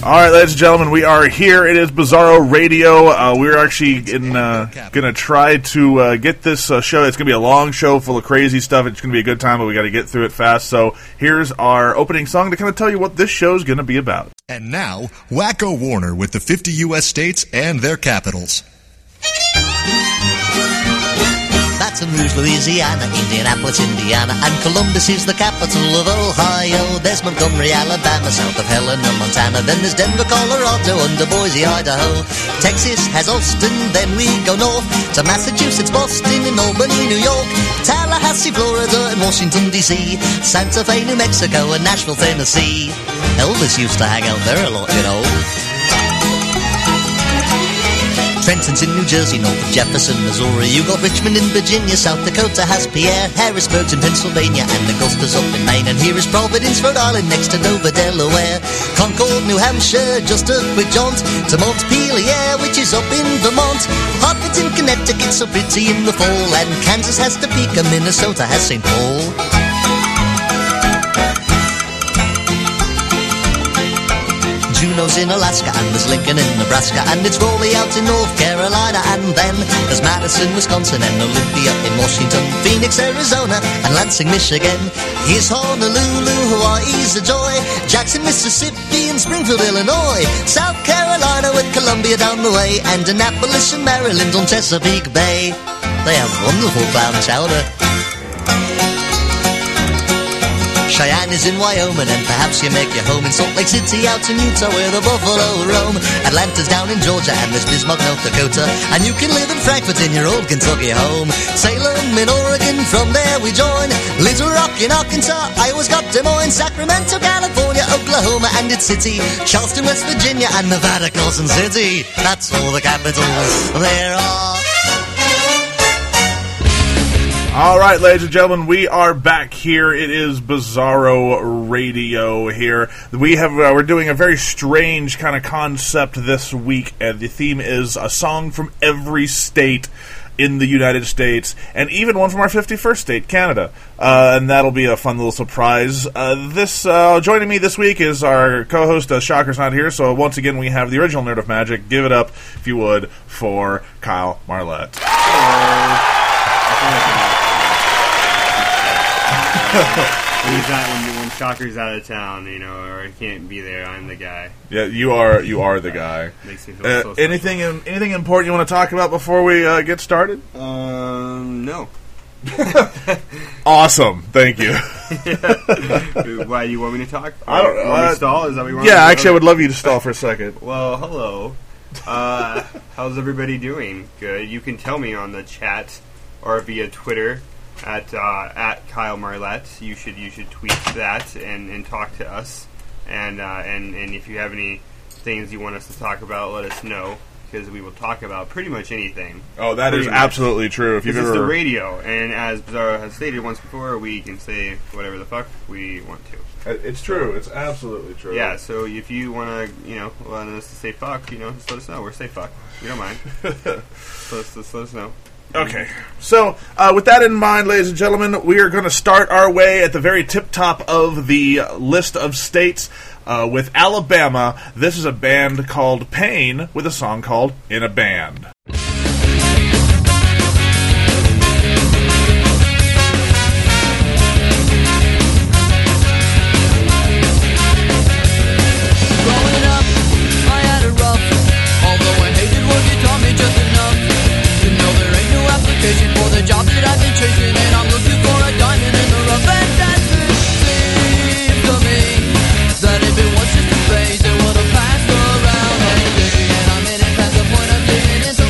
All right, ladies and gentlemen, we are here. It is Bizarro Radio. We're actually going to try to get this show. It's going to be a long show full of crazy stuff. It's going to be a good time, but we got to get through it fast. So here's our opening song to kind of tell you what this show is going to be about. And now, Wacko Warner with the 50 U.S. states and their capitals. Baton Rouge, Louisiana, Indianapolis, Indiana, and Columbus is the capital of Ohio. There's Montgomery, Alabama, south of Helena, Montana, then there's Denver, Colorado, and Boise, Idaho. Texas has Austin, then we go north to Massachusetts, Boston, and Albany, New York, Tallahassee, Florida, and Washington, D.C., Santa Fe, New Mexico, and Nashville, Tennessee. Elvis used to hang out there a lot, you know. Trenton's in New Jersey, north of Jefferson, Missouri. You got Richmond in Virginia, South Dakota has Pierre, Harrisburg in Pennsylvania, and Augusta's up in Maine. And here is Providence, Rhode Island, next to Dover, Delaware. Concord, New Hampshire, just a quick jaunt to Montpelier, which is up in Vermont. Hartford's in Connecticut, so pretty in the fall, and Kansas has Topeka, Minnesota has St. Paul. Juneau's in Alaska, and there's Lincoln in Nebraska, and it's Raleigh out in North Carolina, and then there's Madison, Wisconsin, and Olympia in Washington, Phoenix, Arizona, and Lansing, Michigan. Here's Honolulu, Hawaii's a joy, Jackson, Mississippi, and Springfield, Illinois, South Carolina with Columbia down the way, and Annapolis and Maryland on Chesapeake Bay. They have wonderful clam chowder. Cheyenne is in Wyoming, and perhaps you make your home in Salt Lake City, out in Utah where the buffalo roam. Atlanta's down in Georgia, and there's Bismarck, North Dakota, and you can live in Frankfort in your old Kentucky home. Salem in Oregon, from there we join Little Rock in Arkansas, Iowa's got Des Moines, Sacramento, California, Oklahoma and its city, Charleston, West Virginia, and Nevada, Carson City. That's all the capitals there are. All right, ladies and gentlemen, we are back here. It is Bizarro Radio here. We have we're doing a very strange kind of concept this week, and the theme is a song from every state in the United States, and even one from our 51st state, Canada. And that'll be a fun little surprise. Joining me this week is our co-host, Shocker's not here, so once again we have the original Nerd of Magic. Give it up, if you would, for Kyle Marlette. Hello. He's not when Shocker's out of town, you know, or I can't be there. I'm the guy. Yeah, you are the guy. Makes me feel so special. Anything important you want to talk about before we get started? No. Awesome. Thank you. Why you want me to talk? I don't know. Want me to stall? Is that what you want? Yeah, actually, I would love you to stall for a second. Well, hello. How's everybody doing? Good. You can tell me on the chat or via Twitter. At Kyle Marlette, you should tweet that and talk to us, and if you have any things you want us to talk about, let us know, because we will talk about pretty much anything. Oh, that is absolutely true. If you've ever... This is the radio, and as Bizarro has stated once before, we can say whatever the fuck we want to. It's true. It's absolutely true. Yeah. So if you want us to say fuck, just let us know. We're say fuck. We don't mind. Just let us know. Okay, so with that in mind, ladies and gentlemen, we are going to start our way at the very tip-top of the list of states with Alabama. This is a band called Pain with a song called In a Band. Phase, they would have passed around. And I'm in it past the point of living. It's a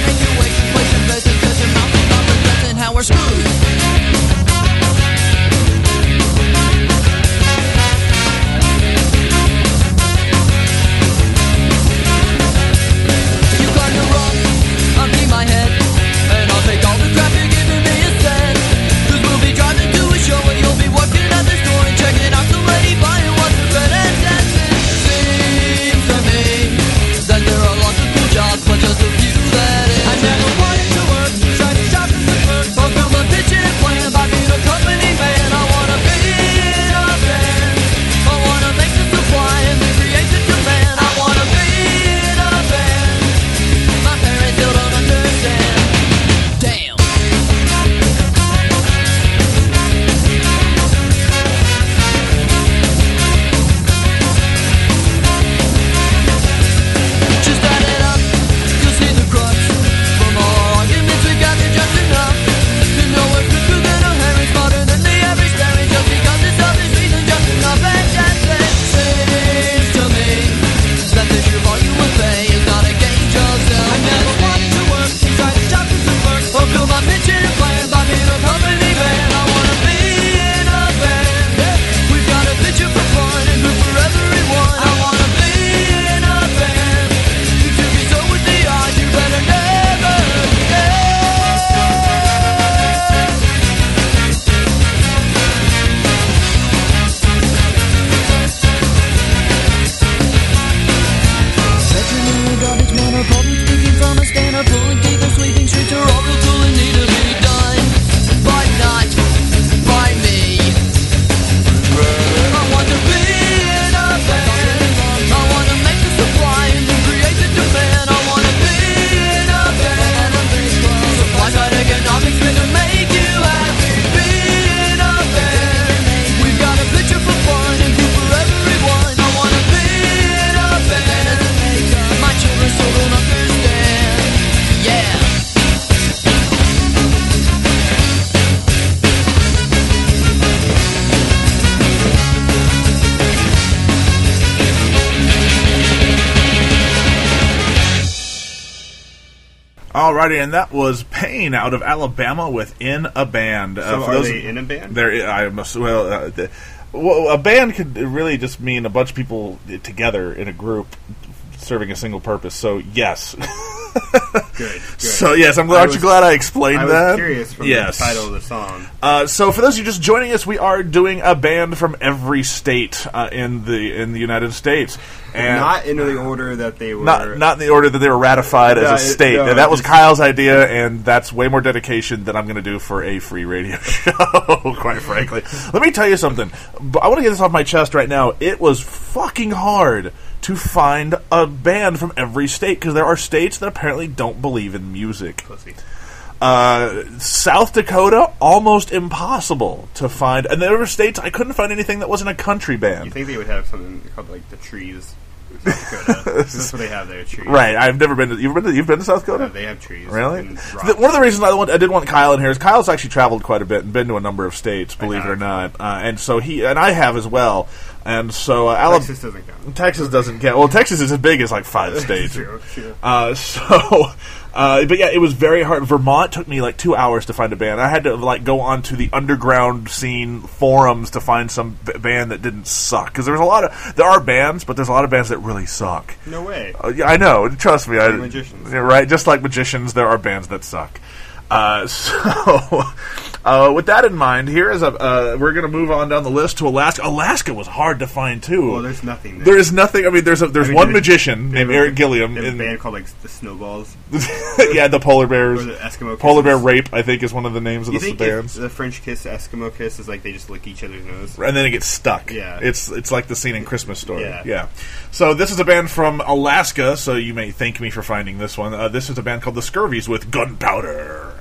Alrighty, and that was Payne out of Alabama with In a Band. So are they in a band? A band could really just mean a bunch of people together in a group serving a single purpose, so yes. Good. So yes, I'm glad I explained that. I was curious from the title of the song. So for those of you just joining us, we are doing a band from every state in the United States. And not in the order that they were... Not in the order that they were ratified as a state. No, that was Kyle's idea, and that's way more dedication than I'm going to do for a free radio show, quite frankly. Let me tell you something. I want to get this off my chest right now. It was fucking hard to find a band from every state, because there are states that apparently don't believe in music. Pussy. South Dakota, almost impossible to find. And there were states I couldn't find anything that wasn't a country band. You think they would have something called like the Trees in South Dakota? That's what they have there, trees. Right. I've never been to. You've been to South Dakota? Yeah, they have trees. Really? One of the reasons I did want Kyle in here is Kyle's actually traveled quite a bit and been to a number of states, believe it or not. And so he and I have as well. And so Texas doesn't count. Well, Texas is as big as like 5 states. True. But yeah, it was very hard. Vermont took me like 2 hours to find a band. I had to like go on to the underground scene forums to find some band that didn't suck. Because there are bands, but there's a lot of bands that really suck. No way. Yeah, I know. Trust me. Like magicians. Right? Just like magicians, there are bands that suck. With that in mind, here is we're going to move on down the list to Alaska. Alaska was hard to find too. Well, there's nothing there. There is nothing. I mean, there's one magician named Eric Gilliam. There's a band called like the Snowballs. Yeah, the Polar Bears. Or the Eskimo Kiss. Polar Bear Rape, I think, is one of the names of the bands. The French Kiss, Eskimo Kiss is like they just lick each other's nose, and then it gets stuck. Yeah, it's like the scene in Christmas Story. Yeah. So this is a band from Alaska. So you may thank me for finding this one. This is a band called the Scurvies with Gunpowder.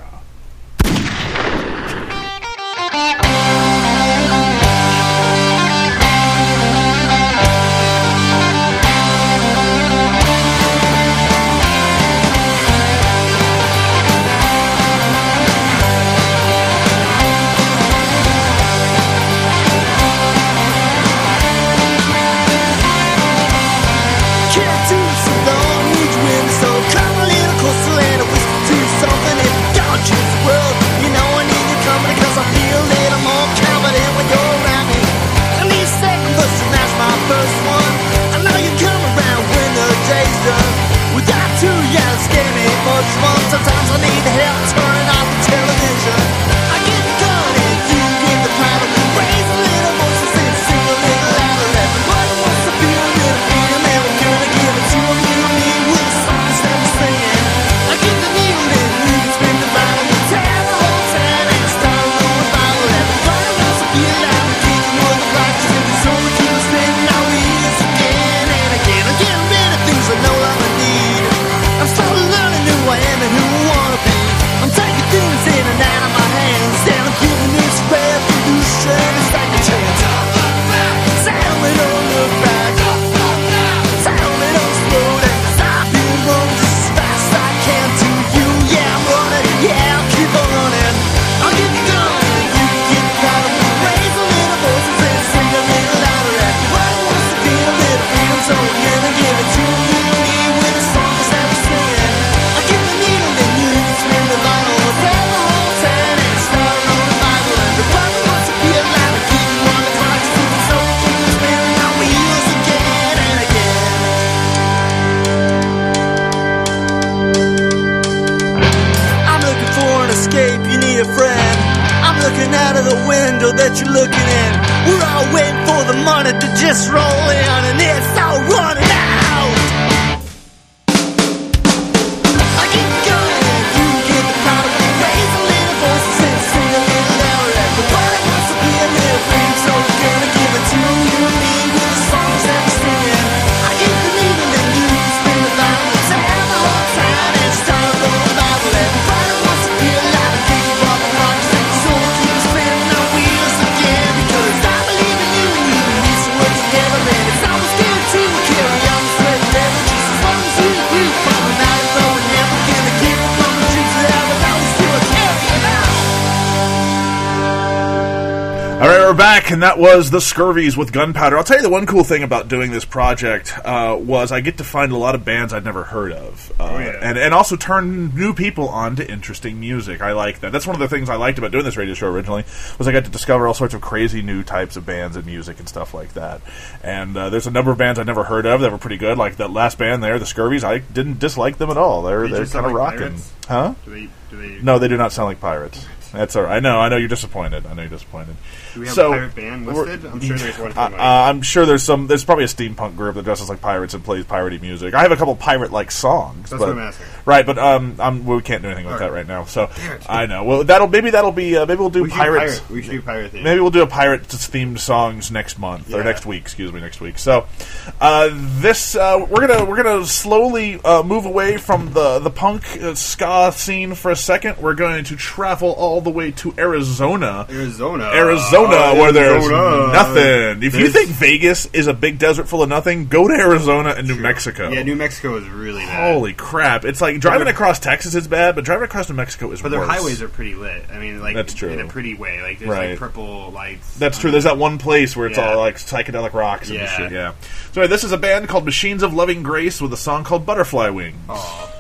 Sometimes I need help turning off the television. I get the gun and you get the paddle. Raise a little voices and sing a little louder. Everybody wants to feel a little freedom, and we're gonna give it to them. You and me with the songs that we're singing. I get the needle and you can spin the bottle. You tear the whole town and start a rolling bottle. Everybody wants to feel loud and kick it with the rockets. And there's only two of us singing, now we hear this again and again. I'm getting rid of things I no longer need. I'm slowly learning who I am and who I wanna be. I'm taking things in and out of my hands, and I'm giving this breath to do shit. It's like a chance. Saddle it on the back. Saddle it on slow down. I've been wrong just as fast as I can to you. Yeah, I'm running. Yeah, I'll keep on running. I'll get the gun and you can get the powder. Raise a little voices and sing a little louder. Everybody wants to be a little freedom, so we're gonna give it to you. Looking out of the window that you're looking in, we're all waiting for the money to just roll in, and it's all running out. I get the gun and you get the powder. Raise a little voices and sing a little louder. Everybody wants to be a little free, so we're gonna give it to you and me with the songs that we're singing. I get the needle and you can spin the bottle. Tear the whole town and start a little Bible. Everybody wants to be alive. Never been. It's always good to carry on. back, and that was The Scurvies with Gunpowder. I'll tell you the one cool thing about doing this project was I get to find a lot of bands I'd never heard of. And also turn new people on to interesting music. I like that. That's one of the things I liked about doing this radio show originally, was I got to discover all sorts of crazy new types of bands and music and stuff like that. And there's a number of bands I'd never heard of that were pretty good. Like that last band there, The Scurvies, I didn't dislike them at all. They're kind of like rocking. Huh? Do they No, they do not sound like pirates. That's all right. I know you're disappointed. Do we have a pirate band listed? I'm sure there's one. I'm sure there's some. There's probably a steampunk group that dresses like pirates and plays piratey music. I have a couple pirate-like songs. That's what I'm asking. Right, but we can't do anything with that right now. So I know. Well, that'll be. Maybe we'll do pirates. We should do pirate theme. Maybe we'll do a pirate-themed songs next month or next week. Excuse me, next week. So we're gonna slowly move away from the punk ska scene for a second. We're going to travel all the way to Arizona, where there's nothing. If you think Vegas is a big desert full of nothing, go to Arizona and New Mexico. Yeah, New Mexico is really bad. Holy crap. It's like driving across Texas is bad, but driving across New Mexico is worse. But their highways are pretty lit. I mean, like, that's true. In a pretty way. Like, there's like purple lights. That's true. There's that one place where it's all like psychedelic rocks and shit. Yeah. So anyway, this is a band called Machines of Loving Grace with a song called Butterfly Wings. Aww.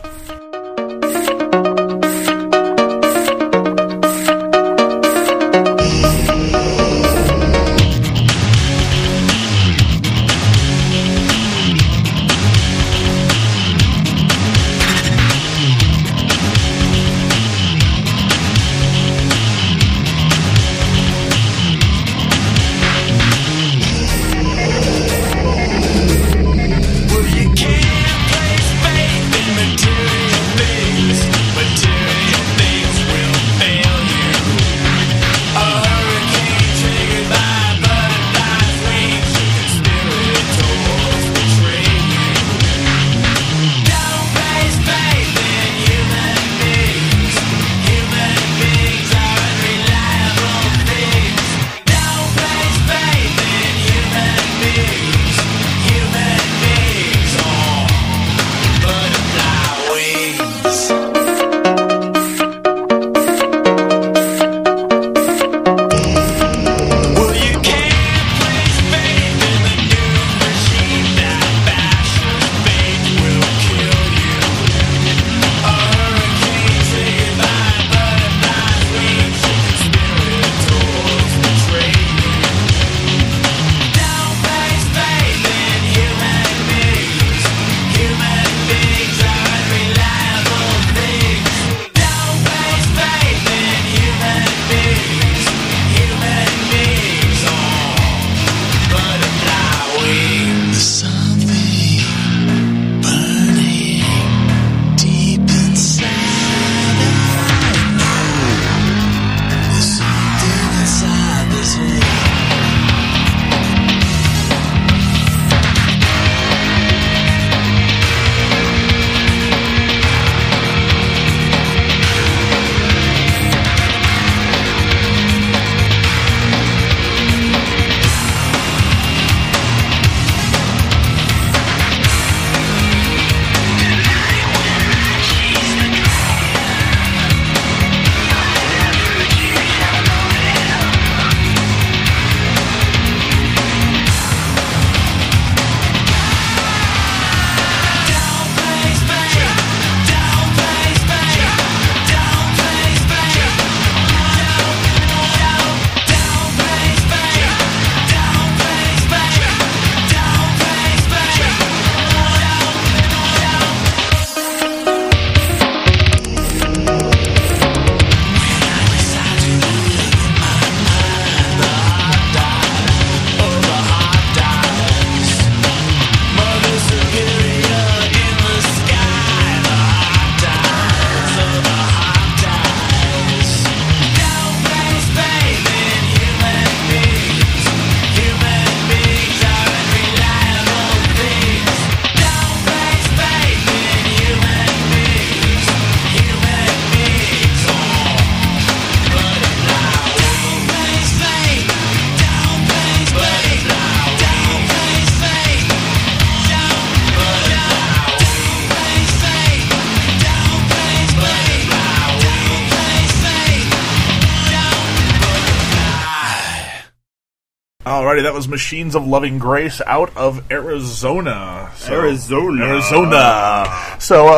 Alrighty, that was Machines of Loving Grace out of Arizona. So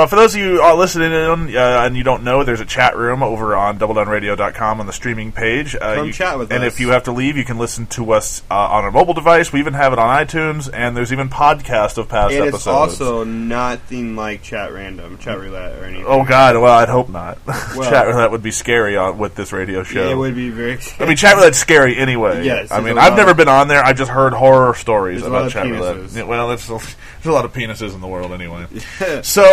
for those of you listening in and you don't know, there's a chat room over on DoubleDownRadio.com on the streaming page. Come chat with us. And if you have to leave, you can listen to us on a mobile device. We even have it on iTunes, and there's even podcasts of past episodes. It's also nothing like Chat Random, Chat Roulette, or anything. Oh, God. Well, I'd hope not. Well, Chat Roulette would be scary with this radio show. Yeah, it would be very scary. I mean, Chat Roulette's scary anyway. Yes. I mean, I've never been on there. I've just heard horror stories about Chat Roulette. Yeah, well, there's a lot of penises in the world anyway. Yeah. So,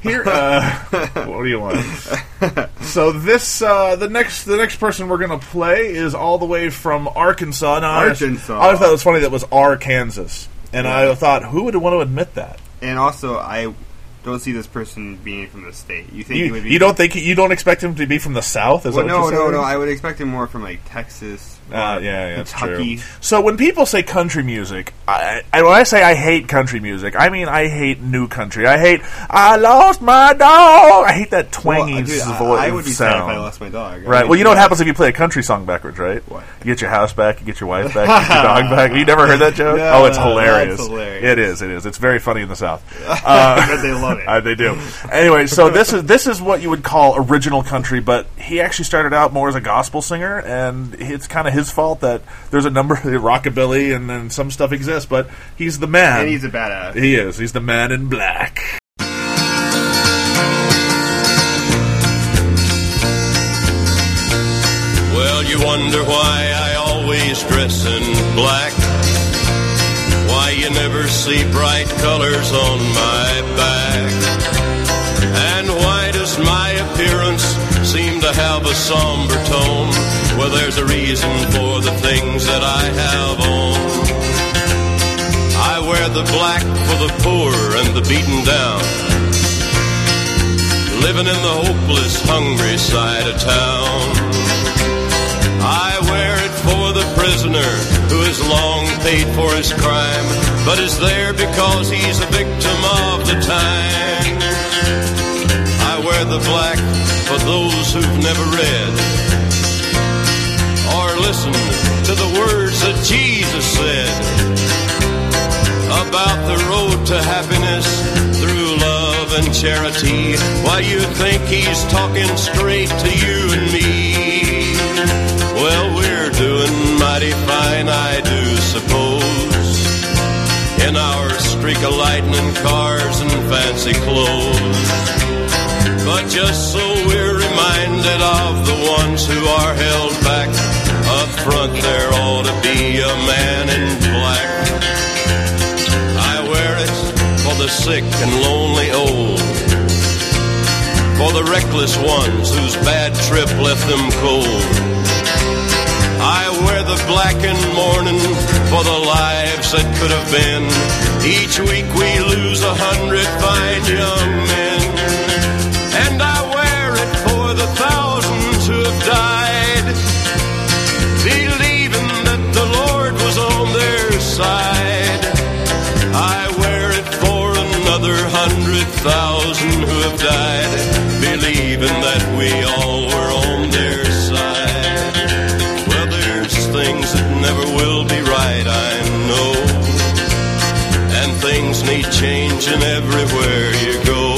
here, what do you want? So this, the next person we're gonna play is all the way from Arkansas. Now, Arkansas. I thought it was funny that it was Arkansas, and yeah. I thought, who would want to admit that? And also, I don't see this person being from the state. You think you don't expect him to be from the South? No. I would expect him more from like Texas. Kentucky. That's true. So when people say country music, when I say I hate country music, I mean I hate new country. I hate I lost my dog. I hate that twangy voice. I would be sad if I lost my dog. Right. Well, you know what happens if you play a country song backwards, right? What? You get your house back, you get your wife back, you get your dog back. You never heard that joke? No, oh, it's hilarious. It is. It's very funny in the South. But they love it. They do. Anyway, so this is what you would call original country, but he actually started out more as a gospel singer, and it's kind of his fault that there's a number of rockabilly and then some stuff exists, but he's the man. And he's a badass. He is. He's the man in black. Well, you wonder why I always dress in black, why you never see bright colors on my back, and why does my appearance seem to have a somber tone? Well, there's a reason for the things that I have on. I wear the black for the poor and the beaten down, living in the hopeless, hungry side of town. I wear it for the prisoner who has long paid for his crime, but is there because he's a victim of the times. I wear the black for those who've never read listen to the words that Jesus said about the road to happiness through love and charity. Why, you think he's talking straight to you and me? Well, we're doing mighty fine, I do suppose, in our streak of lightning cars and fancy clothes. But just so we're reminded of the ones who are held back, up front there ought to be a man in black. I wear it for the sick and lonely old, for the reckless ones whose bad trip left them cold. I wear the black in mourning for the lives that could have been. Each week we lose 100 fine young men. And I wear it for the thousands who have died, believing that the Lord was on their side. I wear it for another 100,000 who have died, believing that we all were on their side. Well, there's things that never will be right, I know, and things need changing everywhere you go.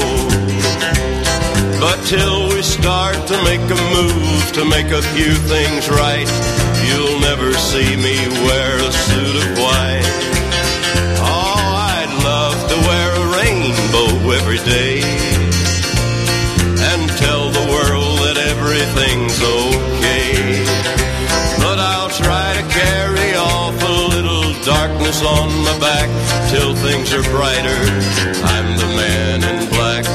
But till we start to make a move to make a few things right, you'll never see me wear a suit of white. Oh, I'd love to wear a rainbow every day and tell the world that everything's okay. But I'll try to carry off a little darkness on my back till things are brighter. I'm the man in black.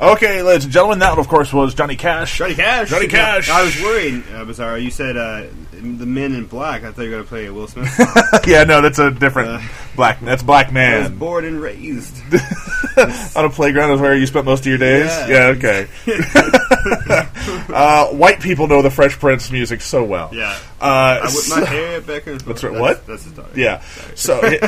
Okay, ladies and gentlemen, that, of course, was Johnny Cash. Johnny Cash. I was worried, Bizarro. You said the men in black. I thought you were going to play Will Smith. Yeah, no, that's a different black. That's black man. I was born and raised on a playground is where you spent most of your days. Yeah okay. White people know the Fresh Prince music so well. Yeah. I whip my hair back and forth. What? That's his daughter. Yeah. Sorry.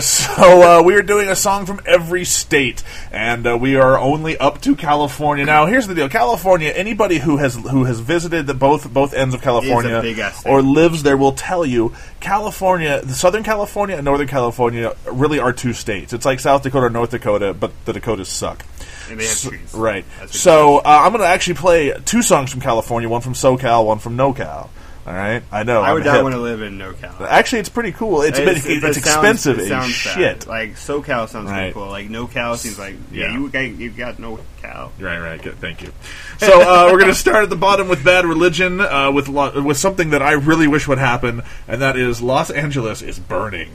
So, we are doing a song from every state, and we are only up to California now. Here's the deal: California. Anybody who has visited the both ends of California or lives there will tell you California, Southern California and Northern California, really are two states. It's like South Dakota or North Dakota, but the Dakotas suck. And they have trees. Right. So I'm going to actually play two songs from California, one from SoCal, one from NoCal. All right? I know. I would not want to live in NoCal. Actually, it's pretty cool. It's expensive as shit. Bad. Like, SoCal sounds pretty cool. Like, NoCal seems like, you've got NoCal. Right. Good. Thank you. So we're going to start at the bottom with Bad Religion, with something that I really wish would happen, and that is Los Angeles is burning.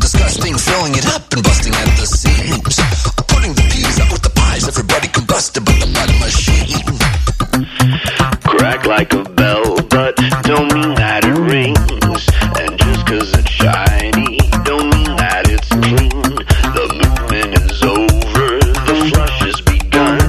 Disgusting, filling it up and busting at the seams, putting the peas out with the pies, everybody combustible machine. Crack like a bell, but don't mean that it rings. And just cause it's shiny, don't mean that it's clean. The movement is over, the flush has begun.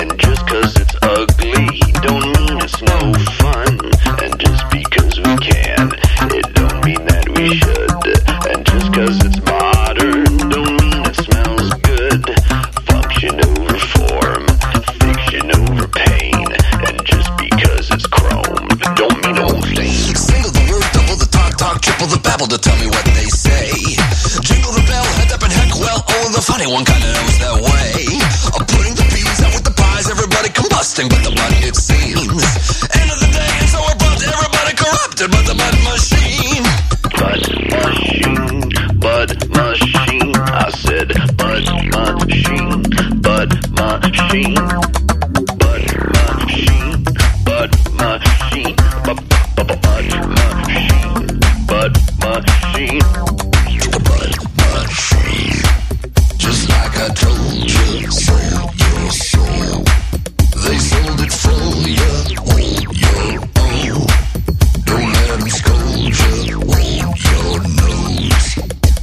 And just cause it's ugly, don't mean it's no fun. And just because we can, it don't mean that we should. And just cause it's modern, don't mean it smells good. Function over form, fiction over pain. And just because it's chrome, don't mean no thing. Single the word, double the talk, triple the babble to tell me what they say. Jingle the bell, head up and heck, well, only the funny one kinda knows that way. I'm putting the peas out with the pies, everybody combusting, but the mud it seems. End of the day, and so abrupt, everybody corrupted, but the mud machine. But machine, but machine, I said, but machine, but machine, but machine, but machine, but machine, but machine, but machine. Just like I told you, sold your soul. They sold it for you, all your own. Don't let them scold you, hold your nose.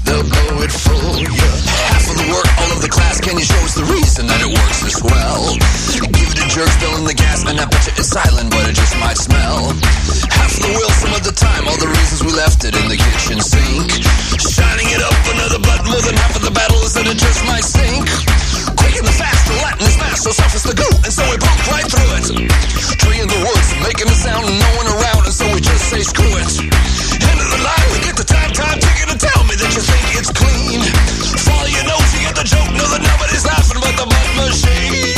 They'll blow it for you. Half of the work, all of the class, can you show us the reason that it works this well? Give it a jerk, fill in the gas, and I bet you it's silent, but it just might smell. Half the will, some of the time, all the reasons we left it in the kitchen sink. Shining it up, another button, more than half of the battle is that it just might sink. Quick and the fast, the Latin is fast, so soft is the goo, and so we broke right through it. Tree in the woods, making a sound, and no one around, and so we just say screw it. End of the line, we get the time ticket to tell me that you think it's clean. Follow your nose, you get the joke, know that nobody's laughing but the mud machine.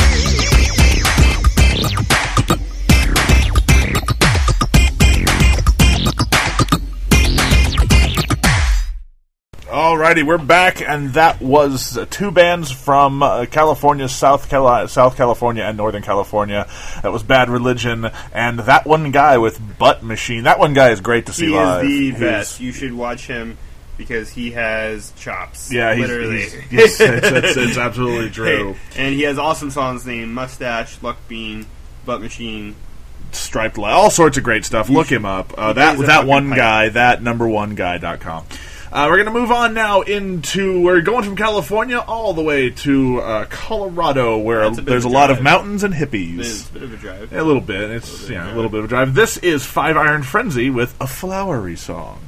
Alrighty, we're back, and that was two bands from California, South California, and Northern California. That was Bad Religion, and that one guy with Butt Machine. That one guy is great to see live. He is the best. You should watch him because he has chops. Yeah, literally. He's it's absolutely true. And he has awesome songs named Mustache, Luck Bean, Butt Machine, Striped Light, all sorts of great stuff. Look him up. That one guy, that number1guy.com. We're going to move on now into... We're going from California all the way to Colorado, where there's a lot of mountains and hippies. It's a bit of a drive. A little bit. It's a little bit of a drive. This is Five Iron Frenzy with a flowery song.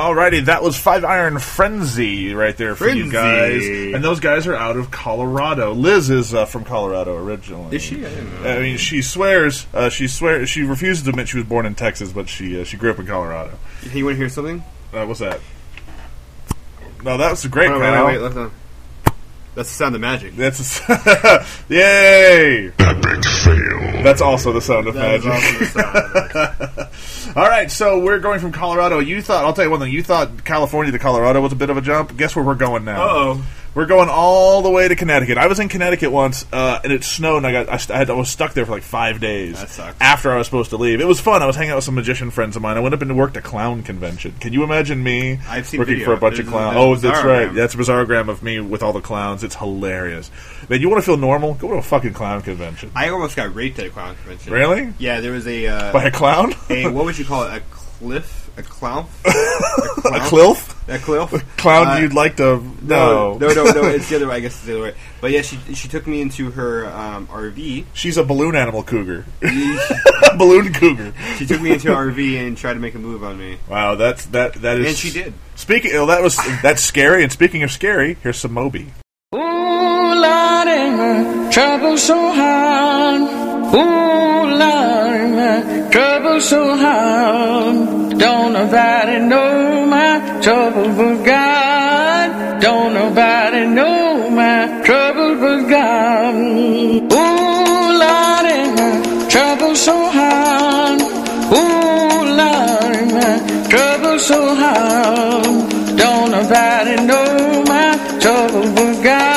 Alrighty, that was Five Iron Frenzy right there for you guys. And those guys are out of Colorado. Liz is from Colorado originally. Is she? I didn't know. I mean, she swears. She refuses to admit she was born in Texas, but she grew up in Colorado. Hey, you want to hear something? What's that? No, that was a great. Wait, that's the sound of magic. Yay! Epic fail. That's also the sound of magic. All right, so we're going from Colorado. I'll tell you one thing. You thought California to Colorado was a bit of a jump. Guess where we're going now? Uh-oh. We're going all the way to Connecticut. I was in Connecticut once, and it snowed, and I was stuck there for like 5 days. That sucks. After I was supposed to leave. It was fun. I was hanging out with some magician friends of mine. I went up and worked a clown convention. Can you imagine me working for a bunch of clowns? Oh, that's right. That's a bizarrogram of me with all the clowns. It's hilarious. Man, you want to feel normal? Go to a fucking clown convention. I almost got raped at a clown convention. Really? Yeah, there was a... by a clown? What would you call it? A cliff? A clown? Clown you'd like to... No, it's the other way. I guess it's the other way. But yeah, she took me into her RV. She's a balloon animal cougar. Balloon cougar. She took me into her RV and tried to make a move on me. Wow, that is... And she did. Speaking... Oh, that's scary. And speaking of scary, here's some Moby. Ooh, Lordy, my trouble so hard. Ooh, Lordy, my trouble so hard. Don't nobody know my trouble but God. Don't nobody know my trouble but God. Ooh, Lordy, my trouble so hard. Ooh, Lordy, my trouble so hard. Don't nobody know my trouble but God.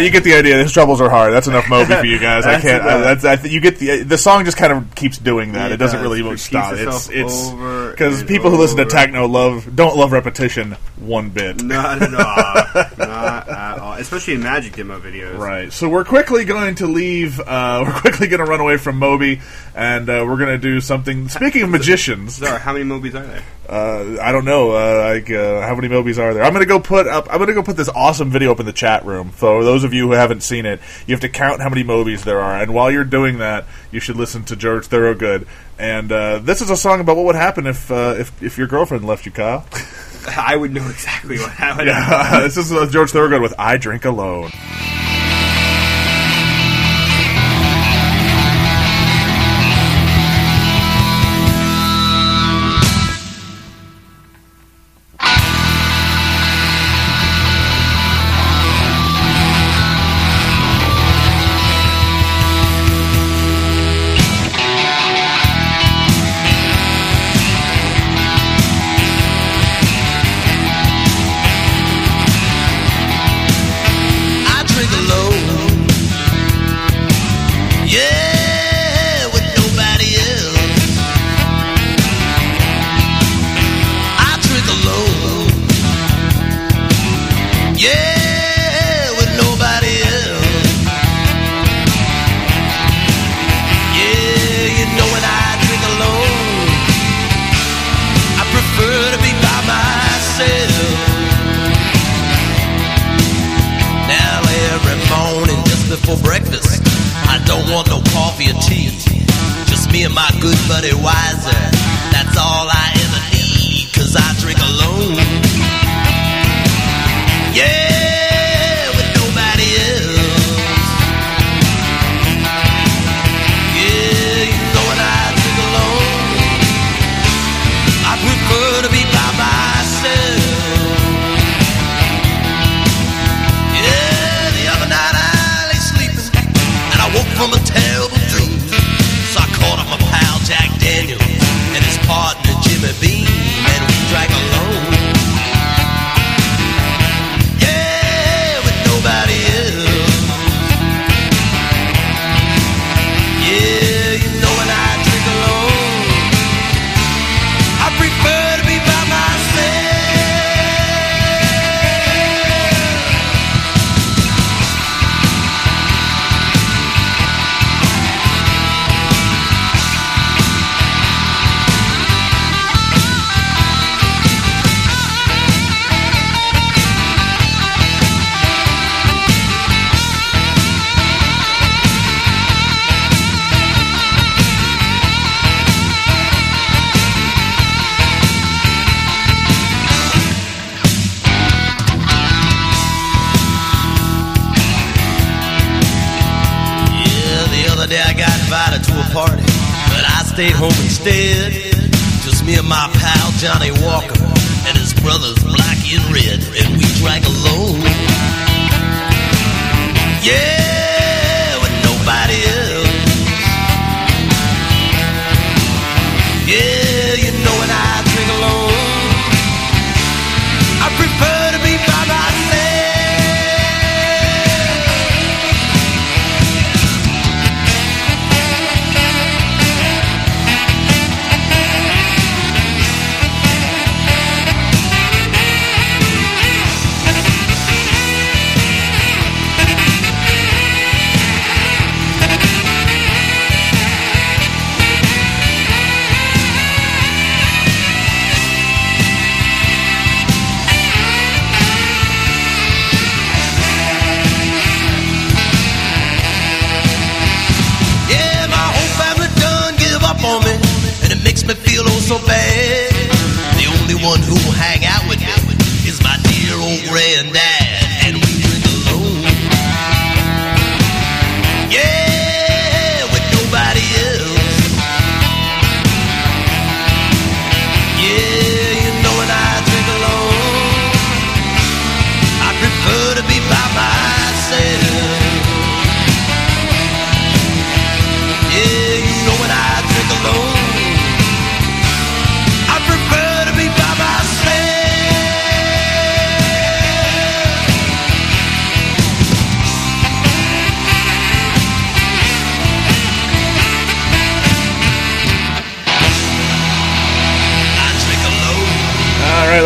You get the idea. His troubles are hard. That's enough Moby for you guys. I can't. You get the song just kind of keeps doing that. Yeah, it doesn't really even stop. It's because people who listen to techno don't love repetition one bit. Not at all. especially in Magic demo videos. Right. So we're quickly going to leave. We're quickly going to run away from Moby, and we're going to do something. Speaking of magicians, sorry, how many Mobys are there? I don't know. How many Mobys are there? I'm going to go put this awesome video up in the chat room. For those of you who haven't seen it, you have to count how many Mobys there are. And while you're doing that, you should listen to George Thorogood. And this is a song about what would happen if your girlfriend left you, Kyle. I would know exactly what happened. Yeah, this is George Thorogood with I Drink Alone.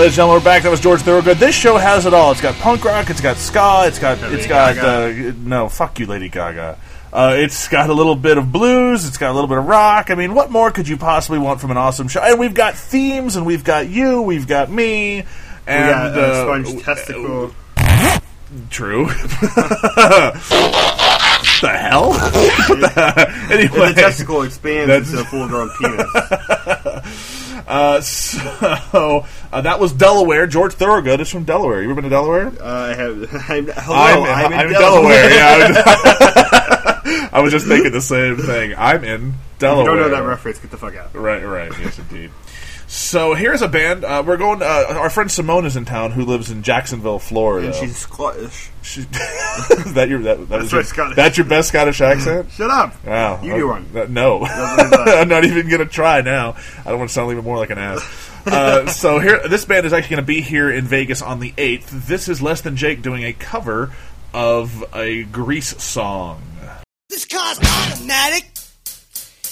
ladies and gentlemen, we're back. That was George Thorogood. This show has it all. It's got punk rock. It's got ska. No, fuck you, Lady Gaga. It's got a little bit of blues. It's got a little bit of rock. I mean, what more could you possibly want from an awesome show? And we've got themes, and we've got you, we've got me, and sponge testicle. True. What the hell? Anyway, the testicle expands into a full-grown penis. That was Delaware. George Thorogood is from Delaware. You ever been to Delaware? I have. I'm in Delaware. Yeah, I was just thinking the same thing. I'm in Delaware. If you don't know that reference, get the fuck out. Right. Yes, indeed. So here's a band. We're going. Our friend Simone is in town, who lives in Jacksonville, Florida. And she's Scottish. Scottish. That's your best Scottish accent. Shut up! Wow, you do one. No, I'm not even gonna try now. I don't want to sound even more like an ass. So here, this band is actually gonna be here in Vegas on the 8th. This is Less Than Jake doing a cover of a Grease song. This car's automatic.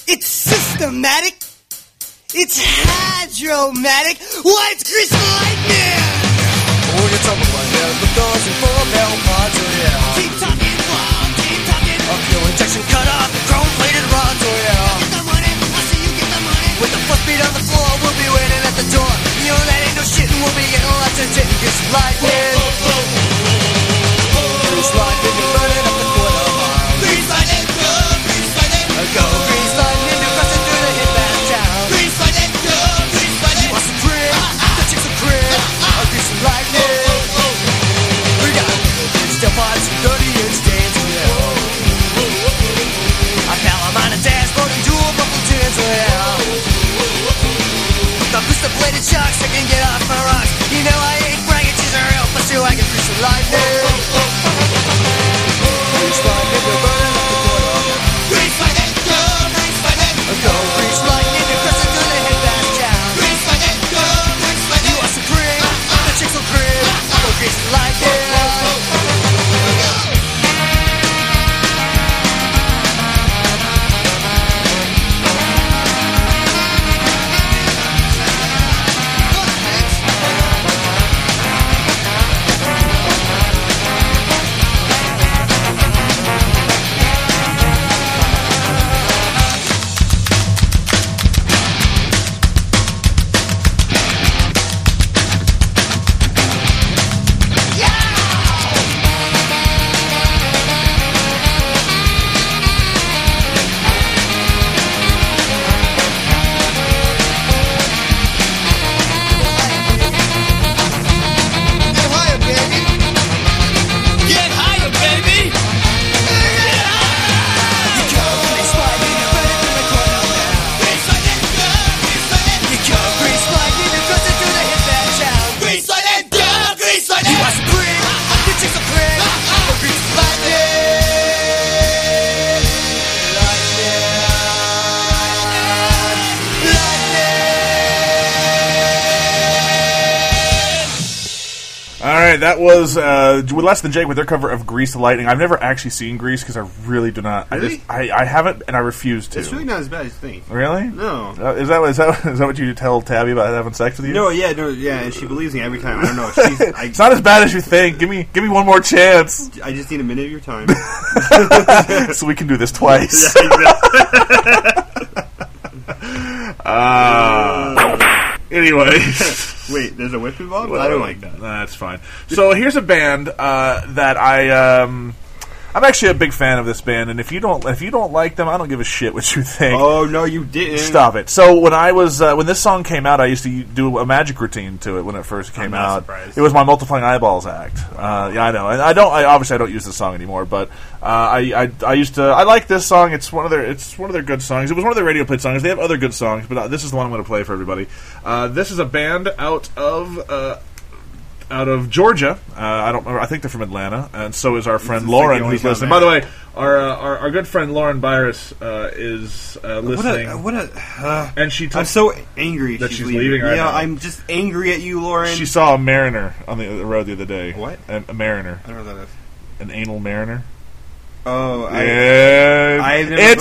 It's systematic. It's hydromatic. What's Grease Lightning? Oh, you're talking about hell, the doors and four metal pods, oh yeah. Keep talking long, keep talking. A fuel injection cut off, chrome-plated rods, oh yeah. Get the money, I see you get the money. With the foot beat on the floor, we'll be waiting at the door. You know that ain't no shit, and we'll be getting lots of shit. Grease Lightning. Grease Lightning, you're burning up the quarter mile. Grease Lightning, go, Grease Lightning. Go, Grease Lightning, you're crossing through the hit back town. Lightning. We got steel pots and 30-inch stands. I fell on a dashboard and dual buckle tins. The booster-bladed shocks I can get off my rocks. You know I ain't Frank and she's a real pussy. I can grease the lightning. Grease lightning, we're burning up the border. Grease lightning, go, grease lightning. Go, grease lightning, you're crossing through the hip back town. Grease lightning, go, grease lightning. You are supreme. Chicks will grin, go grease the lightning. That was Less Than Jake with their cover of Grease Lightning. I've never actually seen Grease because I really do not. Really? I haven't, and I refuse to. It's really not as bad as you think. Really? No. Is that what you tell Tabby about having sex with you? No, and she believes me every time. I don't know. It's not as bad as you think. Give me one more chance. I just need a minute of your time. So we can do this twice. Anyway. Wait, there's a whip involved? Well, I don't like that. That's fine. So here's a band that I'm actually a big fan of this band, and if you don't like them, I don't give a shit what you think. Oh no, you didn't. Stop it. So when I was when this song came out, I used to do a magic routine to it when it first came out. Surprised. It was my multiplying eyeballs act. Yeah, I know. And I obviously don't use this song anymore, but I like this song. It's one of their good songs. It was one of their radio played songs. They have other good songs, but this is the one I'm going to play for everybody. This is a band out of Georgia. I don't remember. I think they're from Atlanta, and so is our friend Lauren, who's listening. By the way, our good friend Lauren Byers is listening. And she I'm so angry that she's leaving right now. Yeah, I'm just angry at you, Lauren. She saw a mariner on the road the other day. What? A mariner. I don't know what that is. An anal mariner. Oh, yeah. I've never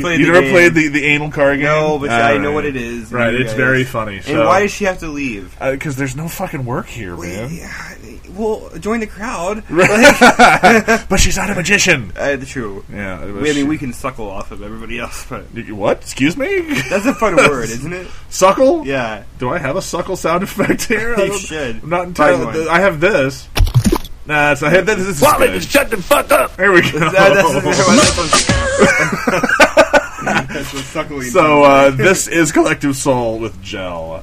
played You never game. Played the anal car game? No, but I know what it is. Right, it's very funny. So. And why does she have to leave? Because there's no fucking work here, man. Yeah, well, join the crowd. Like. But she's not a magician. True. Yeah. We can suckle off of everybody else. But what? Excuse me? That's a fun word, isn't it? Suckle? Yeah. Do I have a suckle sound effect here? You should. I'm not entirely. I have this. Nah, so I had this. Wally, just shut the fuck up. Here we go. That's what suckling is. So this is Collective Soul with Gel.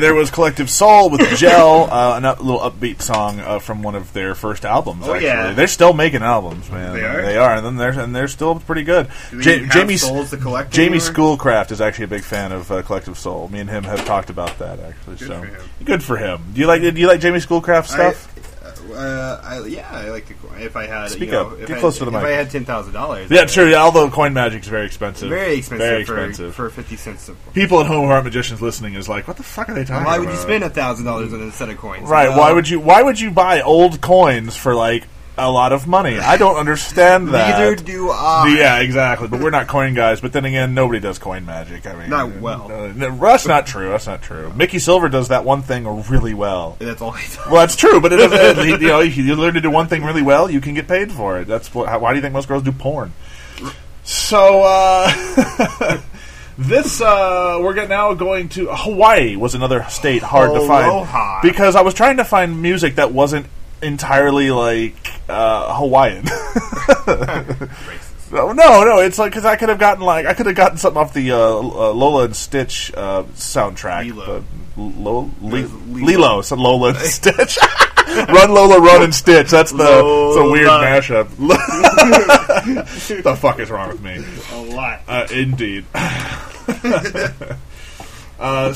There was Collective Soul with Gel, a little upbeat song from one of their first albums. Oh, actually. Yeah. They're still making albums, man. They are? They are, and they're still pretty good. Jamie Schoolcraft is actually a big fan of Collective Soul. Me and him have talked about that, actually. Good for him. Do you like Jamie Schoolcraft stuff? If I had $10,000. Yeah, true. Although coin magic's very expensive for 50 cents. People at home who aren't magicians listening is like, what the fuck are they talking about? Why would you spend $1,000 on a set of coins? Right? Why would you buy old coins for like a lot of money? I don't understand that. Neither do I. Yeah, exactly. But we're not coin guys. But then again, nobody does coin magic. I mean, not well. That's not true. Mickey Silver does that one thing really well. That's all he does. Well, that's true. But it doesn't. You learn to do one thing really well, you can get paid for it. Why do you think most girls do porn? So we're now going to Hawaii. Was another state hard to find because I was trying to find music that wasn't entirely like Hawaiian. No. It's like because I could have gotten something off the Lola and Stitch soundtrack. Lilo. Some Lola and Stitch. Run, Lola, Run, and Stitch. That's it's a weird mashup. The fuck is wrong with me? A lot. Indeed.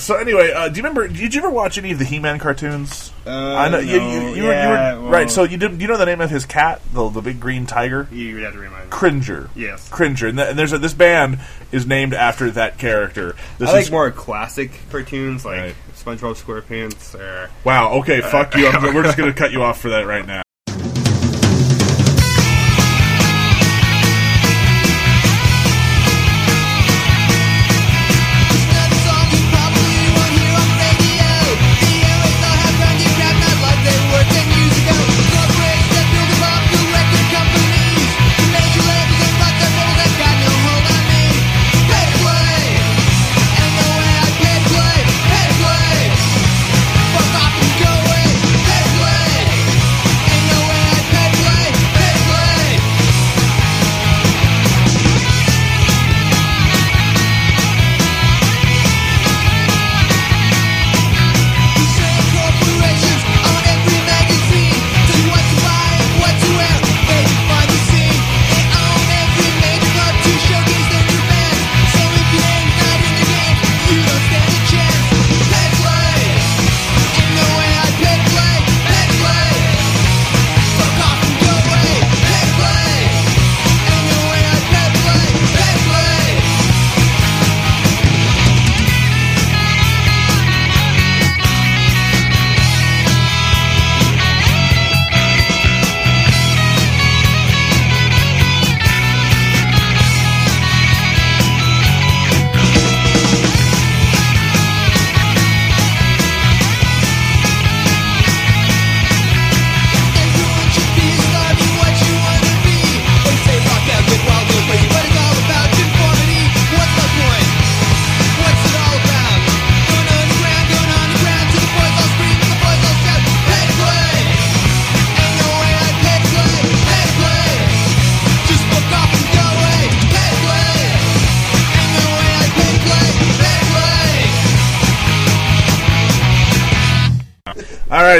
So anyway, do you remember? Did you ever watch any of the He-Man cartoons? I know no, you were right. So you know the name of his cat, the big green tiger. You would have to remind me. Cringer. Yes, Cringer. And there's this band is named after that character. This I like more classic cartoons like right. SpongeBob SquarePants. Or, wow. Okay. Fuck you. We're just gonna cut you off for that right now.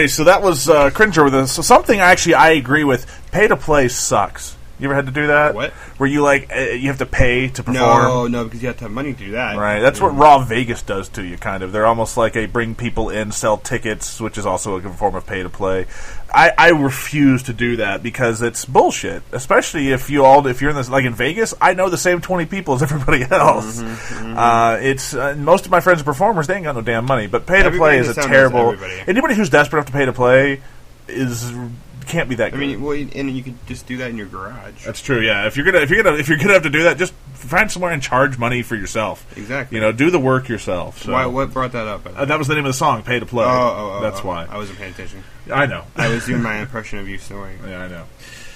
So that was Cringer with us. So something actually I agree with. Pay to play sucks. You ever had to do that? What? Where you like you have to pay to perform? No, because you have to have money to do that. Right. That's what Raw Vegas does to you, kind of. They're almost like they bring people in, sell tickets, which is also a form of pay to play. I refuse to do that because it's bullshit. Especially if you're in this, like in Vegas, I know the same 20 people as everybody else. It's most of my friends are performers; they ain't got no damn money. But pay to play is a terrible. Anybody who's desperate enough to pay to play is. Can't be that good. I mean, well, and you could just do that in your garage. That's true. Yeah, if you're gonna have to do that, just find somewhere and charge money for yourself. Exactly. You know, do the work yourself. So. Why? What brought that up? That was the name of the song, "Pay to Play." Oh, that's why I wasn't paying attention. I know. I was doing my impression of you snoring. Yeah, I know.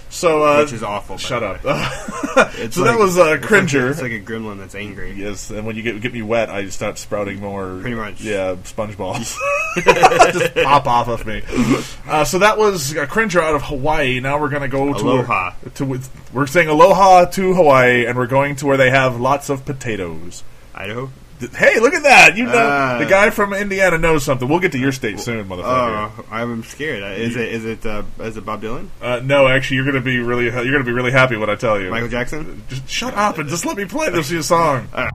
So, which is awful. Shut up. So like, that was Cringer. It's like a gremlin that's angry. Yes, and when you get me wet, I start sprouting more. Pretty much. Yeah, sponge balls. Just pop off of me. So that was Cringer out of Hawaii. Now we're going to go Aloha. We're saying aloha to Hawaii, and we're going to where they have lots of potatoes. Idaho? Hey, look at that! You know the guy from Indiana knows something. We'll get to your state soon, motherfucker. Oh, I'm scared. Is it Bob Dylan? No, actually, you're gonna be really happy when I tell you. Michael Jackson. Just shut up and just let me play this new song. Feel me.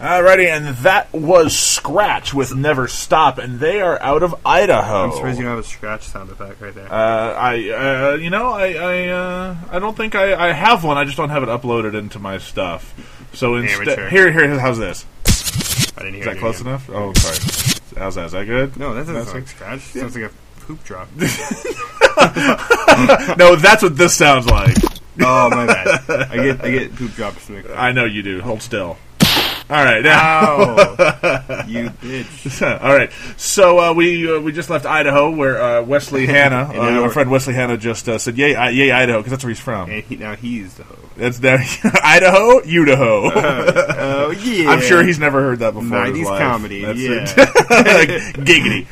Alrighty, and that was Scratch with Never Stop, and they are out of Idaho. I'm surprised you don't have a Scratch sound effect right there. I don't think I have one. I just don't have it uploaded into my stuff. So instead, here, how's this? I didn't hear. Is that close enough? Oh, sorry. How's that? Is that good? No, that doesn't sound like Scratch. Yeah. Sounds like a poop drop. No, that's what this sounds like. Oh, my bad. I get poop drops mixed up. I know you do. Hold still. All right, now you bitch. All right, so we just left Idaho, where Wesley Hanna, our friend Wesley Hanna, just said, "Yay, Idaho," because that's where he's from. And now he's the hoe. That's Idaho, Udaho. Oh yeah. I'm sure he's never heard that before. 90s in his life. Comedy, that's giggity.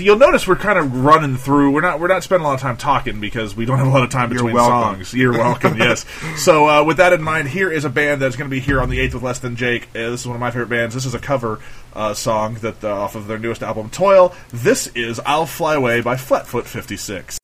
You'll notice we're kind of running through. We're not spending a lot of time talking because we don't have a lot of time between songs. You're welcome. Yes. So with that in mind, here is a band that's going to be here on the 8th with Less Than Jake. This is one of my favorite bands. This is a cover song that off of their newest album, Toil. This is I'll Fly Away by Flatfoot 56.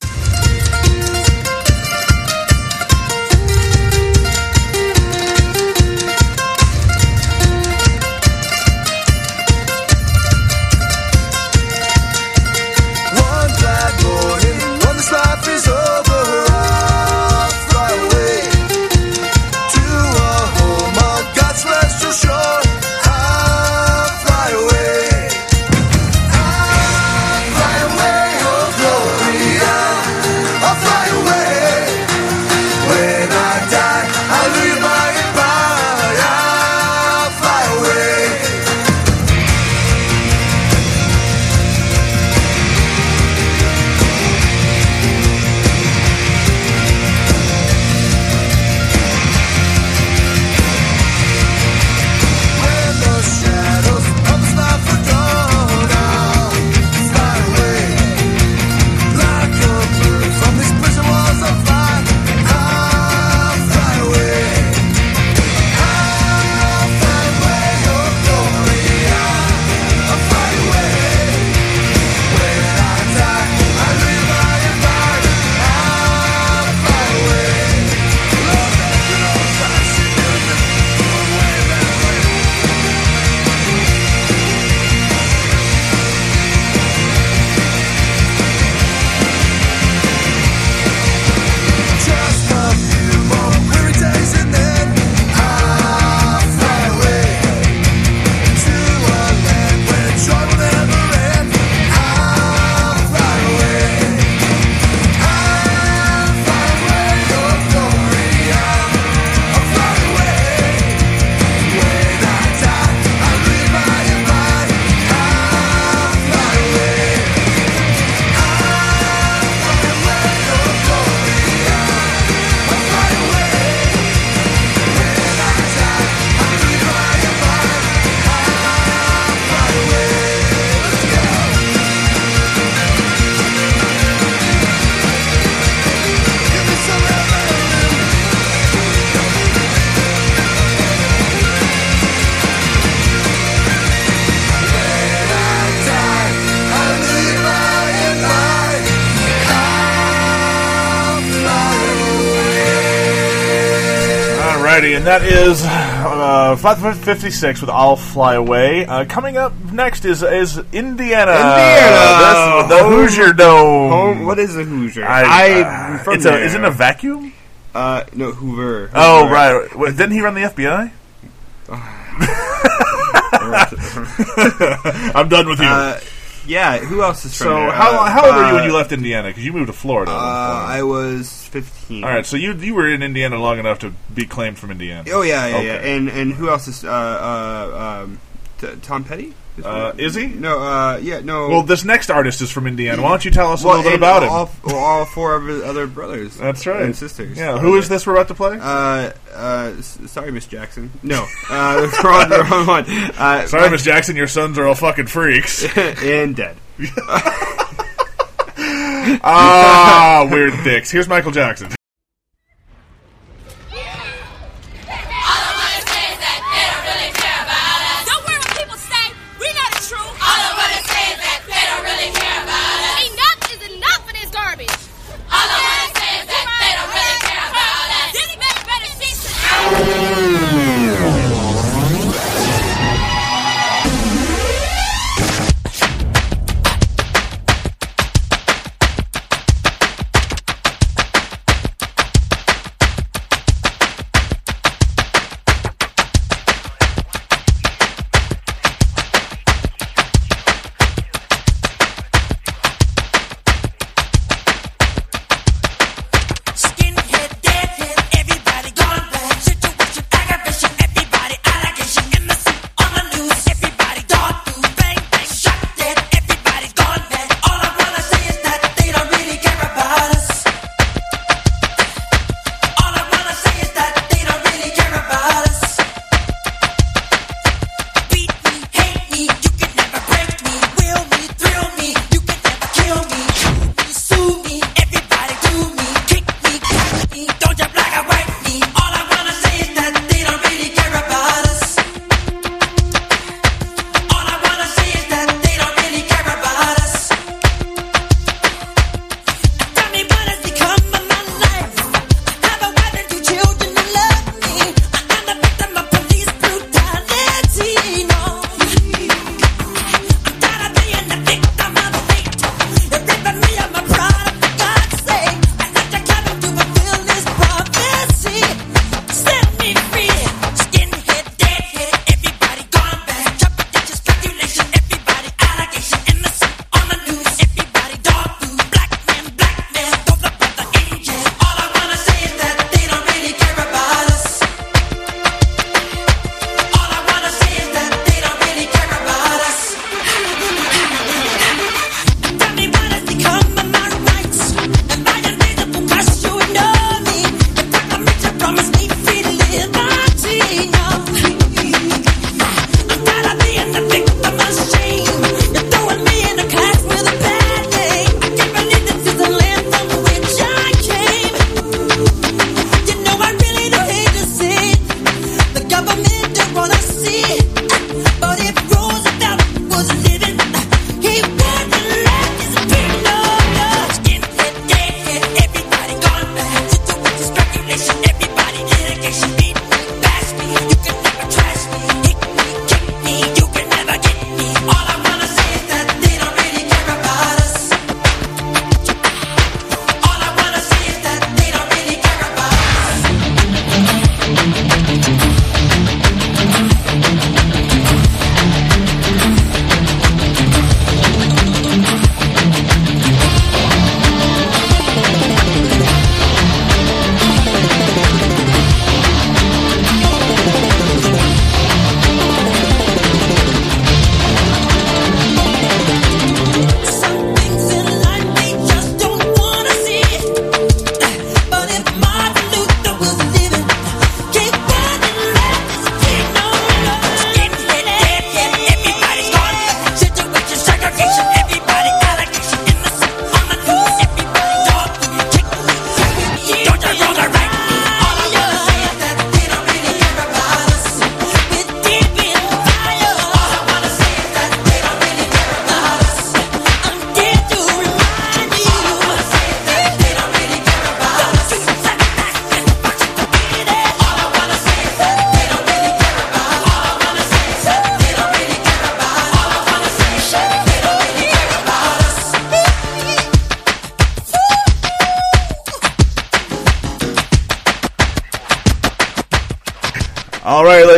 And that is 556 with I'll Fly Away. Coming up next is Indiana. The Hoosier Dome. Home, what is a Hoosier? I'm from there. Is it a vacuum? No, Hoover. Oh, right. Well, didn't he run the FBI? I'm done with you. Yeah, who else is from there? So, how old were you when you left Indiana? Because you moved to Florida. I was 15. All right, so you were in Indiana long enough to be claimed from Indiana. Oh, yeah. And who else is... Tom Petty? Is he? No, no. Well, this next artist is from Indiana. Why don't you tell us a little bit about him? Well, all four of his other brothers. That's right. And sisters. Yeah, who is this we're about to play? Sorry, Miss Jackson. No. Wrong one. Sorry, Miss Jackson, your sons are all fucking freaks. And dead. Ah, weird dicks. Here's Michael Jackson.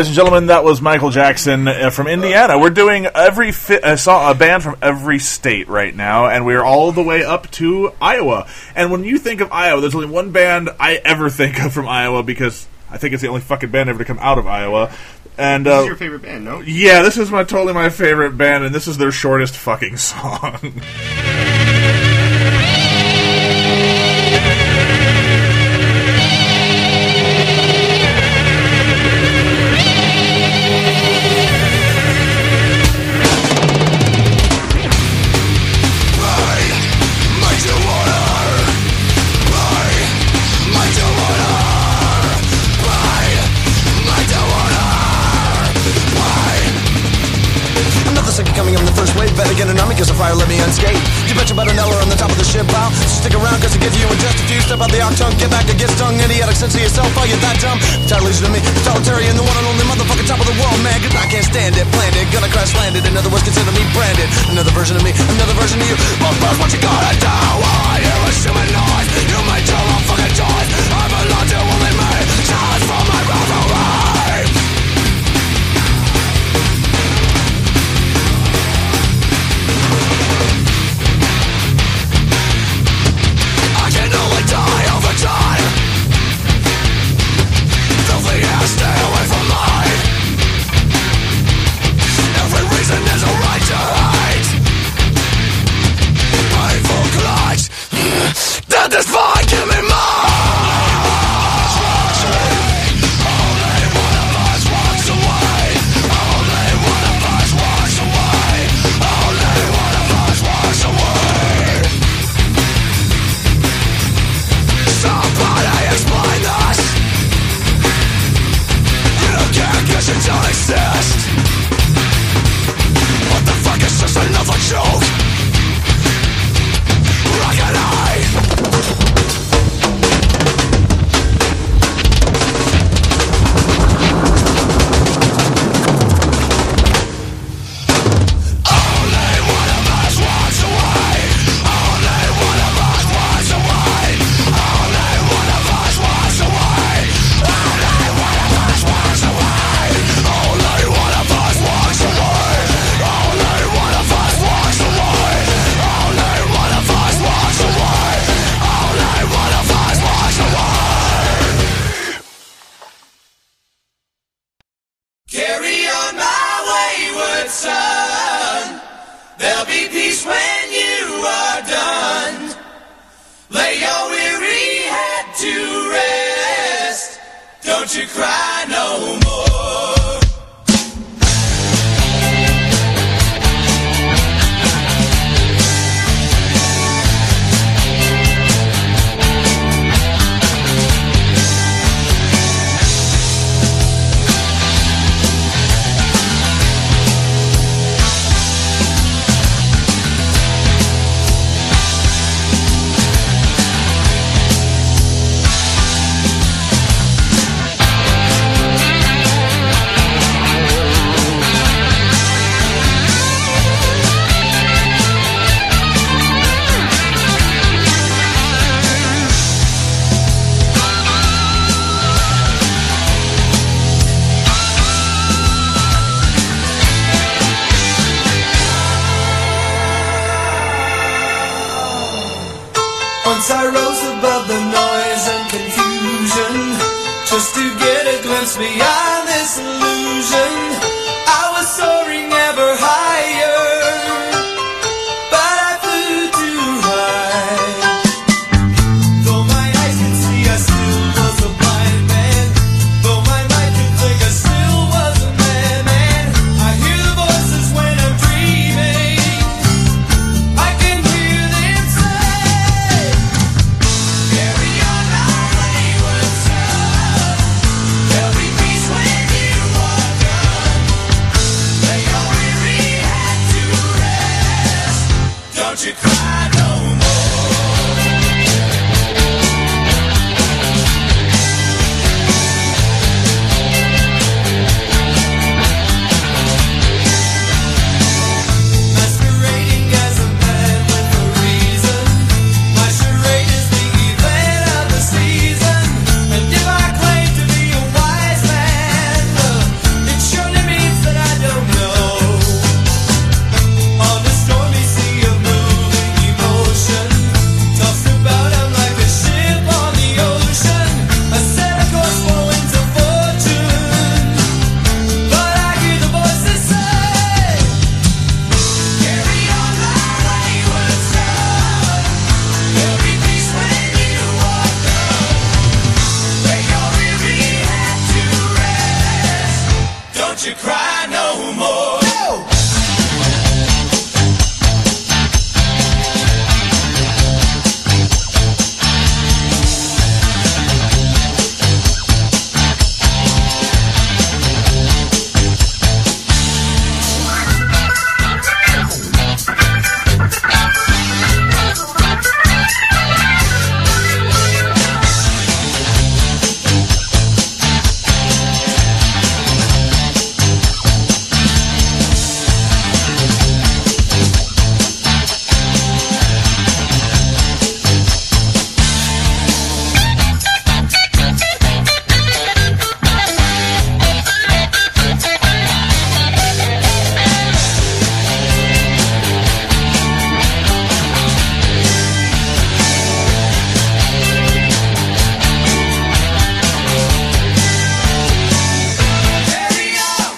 Gentlemen, that was Michael Jackson from Indiana. We're doing a band from every state right now, and we're all the way up to Iowa. And when you think of Iowa, there's only one band I ever think of from Iowa, because I think it's the only fucking band ever to come out of Iowa. And this is your favorite band, no? Yeah, this is totally my favorite band, and this is their shortest fucking song. Fire let me unscathed. You betcha about an hour on the top of the ship pile. So stick around, cause I give you just a few. Step out the octone, get back against tongue. Idiotic sense of yourself, are you that dumb? Title legion to me, totalitarian, the one and only motherfucking top of the world, man. Cause I can't stand it, planned it, gonna crash landed. Another words consider me branded. Another version of me, another version of you. Both birds, what you gonna do? All I hear is human noise. You made your own fucking choice. I belong to only me. Challenge for my rivalry. Once I rose above the noise and confusion, just to get a glimpse beyond this illusion. I was soaring ever higher, but I flew too high. Though my eyes could see, I still was a blind man. Though my mind could think, I still was a madman. I hear the voices when I'm dreaming, I can hear them say, carry on my wayward child, there'll be peace when you are gone. Lay your weary head to rest, don't you cry no more. Masquerading as a man with a reason, my charade is the event of the season. And if I claim to be a wise man, it surely means that I don't know. On the stormy sea of moving emotion, tossed about I'm like a ship on the ocean. I set a course for winds of fortune, but I hear the voices say, carry on my wayward child, there'll be peace when you are gone. Lay your weary head to rest, don't you cry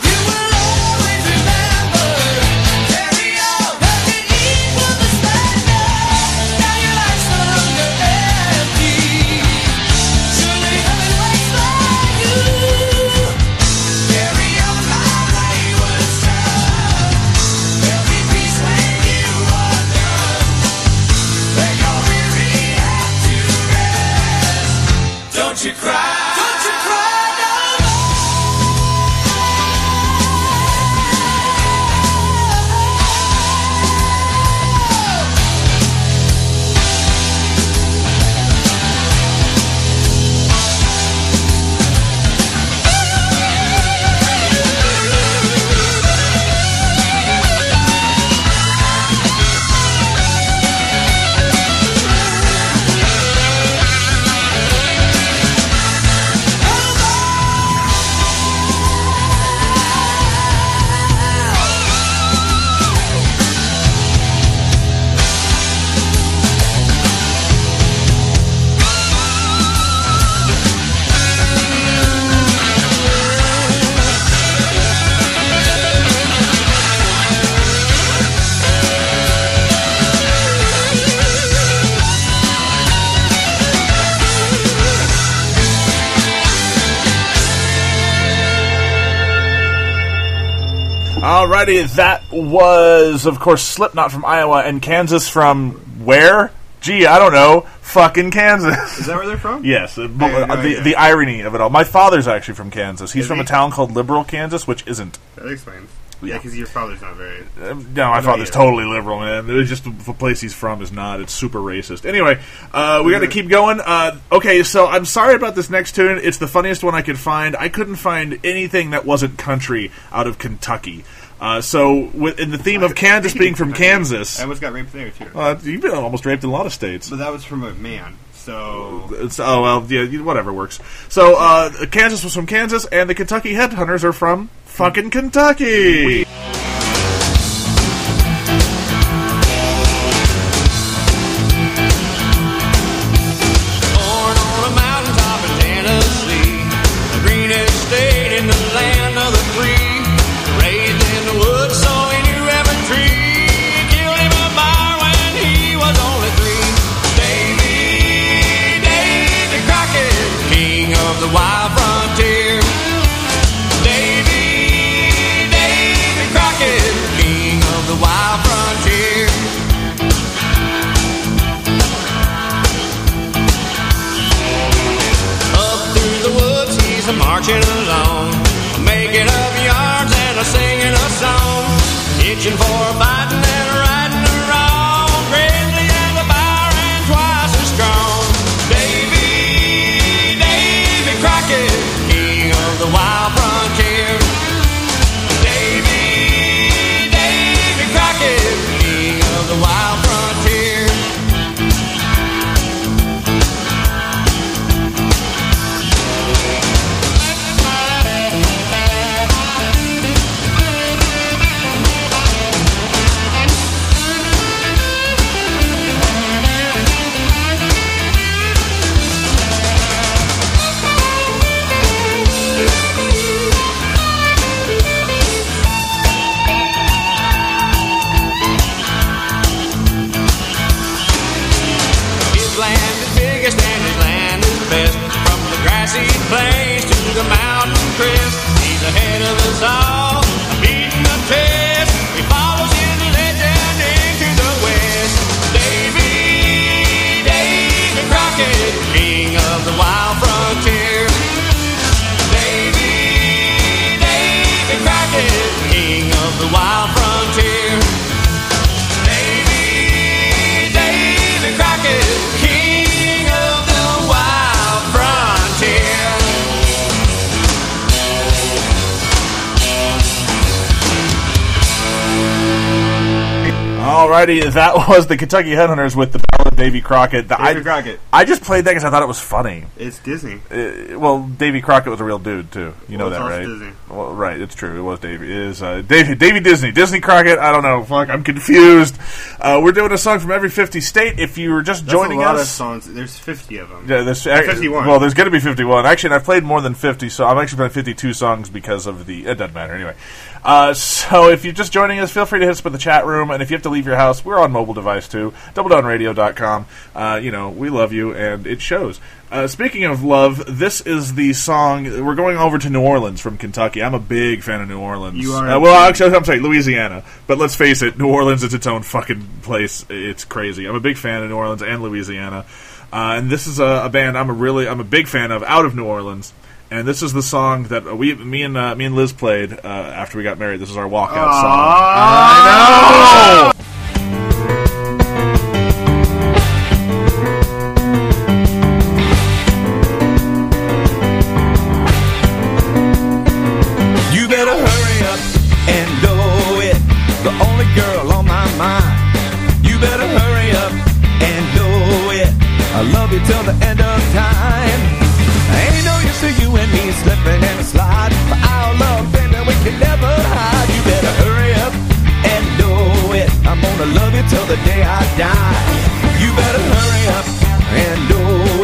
no more. Don't you cry, don't you cry no more. Alrighty, that was, of course, Slipknot from Iowa and Kansas from where? Gee, I don't know. Fucking Kansas. Is that where they're from? Yes. The irony of it all. My father's actually from Kansas. He's from a town called Liberal, Kansas, which isn't. That explains. Yeah, because your father's not very... no, my father's totally liberal, man. It's just the place he's from is not. It's super racist. Anyway, we got to keep going. Okay, so I'm sorry about this next tune. It's the funniest one I could find. I couldn't find anything that wasn't country out of Kentucky. So, in the theme of Kansas being from Kansas... I almost got raped there, too. You've been almost raped in a lot of states. But that was from a man, so... oh, well, yeah, whatever works. So, Kansas was from Kansas, and the Kentucky Headhunters are from... fucking Kentucky! reaching for a fighting and righting the wrong, bravely as a fire and twice as strong. Davy, Davy Crockett, king of the wild frontier. Davy, Davy Crockett, king of the wild frontier. Place to the mountain crest, he's ahead of us all, beating the test. He follows his legend into the west. Davy, Davy Crockett, king of the wild frontier. Davy, Davy Crockett, king of the wild frontier. Davy, Davy Crockett, king of the wild frontier. Alrighty, that was the Kentucky Headhunters with the Ballad of Davy Crockett. Davy Crockett. I just played that because I thought it was funny. It's Disney. Well, Davy Crockett was a real dude, too. You know that, right? It's Disney. Well, right, it's true. It was Davy. It is Davy Disney. Disney Crockett, I don't know. Fuck, I'm confused. We're doing a song from every 50 state. If you were just joining us, that's a lot of songs. There's 50 of them. Yeah, there's 51. Well, there's going to be 51. Actually, and I've played more than 50, so I'm actually playing 52 songs because of the... It doesn't matter, anyway. So if you're just joining us, feel free to hit us up in the chat room. And if you have to leave your house, we're on mobile device too. DoubleDownRadio.com. You know, we love you, and it shows. Speaking of love, this is the song. We're going over to New Orleans from Kentucky. I'm a big fan of New Orleans. You are? Well, actually, I'm sorry, Louisiana. But let's face it, New Orleans is its own fucking place. It's crazy. I'm a big fan of New Orleans and Louisiana. And this is a band I'm a big fan of out of New Orleans. And this is the song that me and Liz played after we got married. This is our walkout song. I know. You better hurry up and do it. The only girl on my mind. You better hurry up and do it. I love you till the end of time. Ain't no use to you and me slipping and sliding. For our love, baby, we can never hide. You better hurry up and do it. I'm gonna love you till the day I die. You better hurry up and do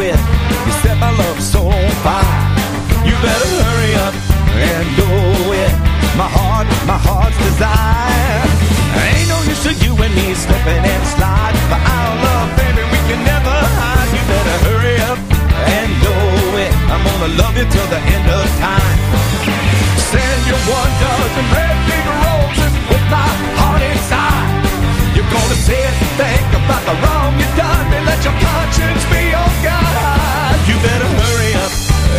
it. You set my love so on fire. You better hurry up and do it. My heart's desire. Ain't no use to you and me slipping and sliding. For our love, baby, we can never hide. You better hurry up and do it. I'm gonna love you till the end of time. Send you 1 dozen red big roses with my heart inside. You're gonna sit and think about the wrong you've done and let your conscience be your guide. You better hurry up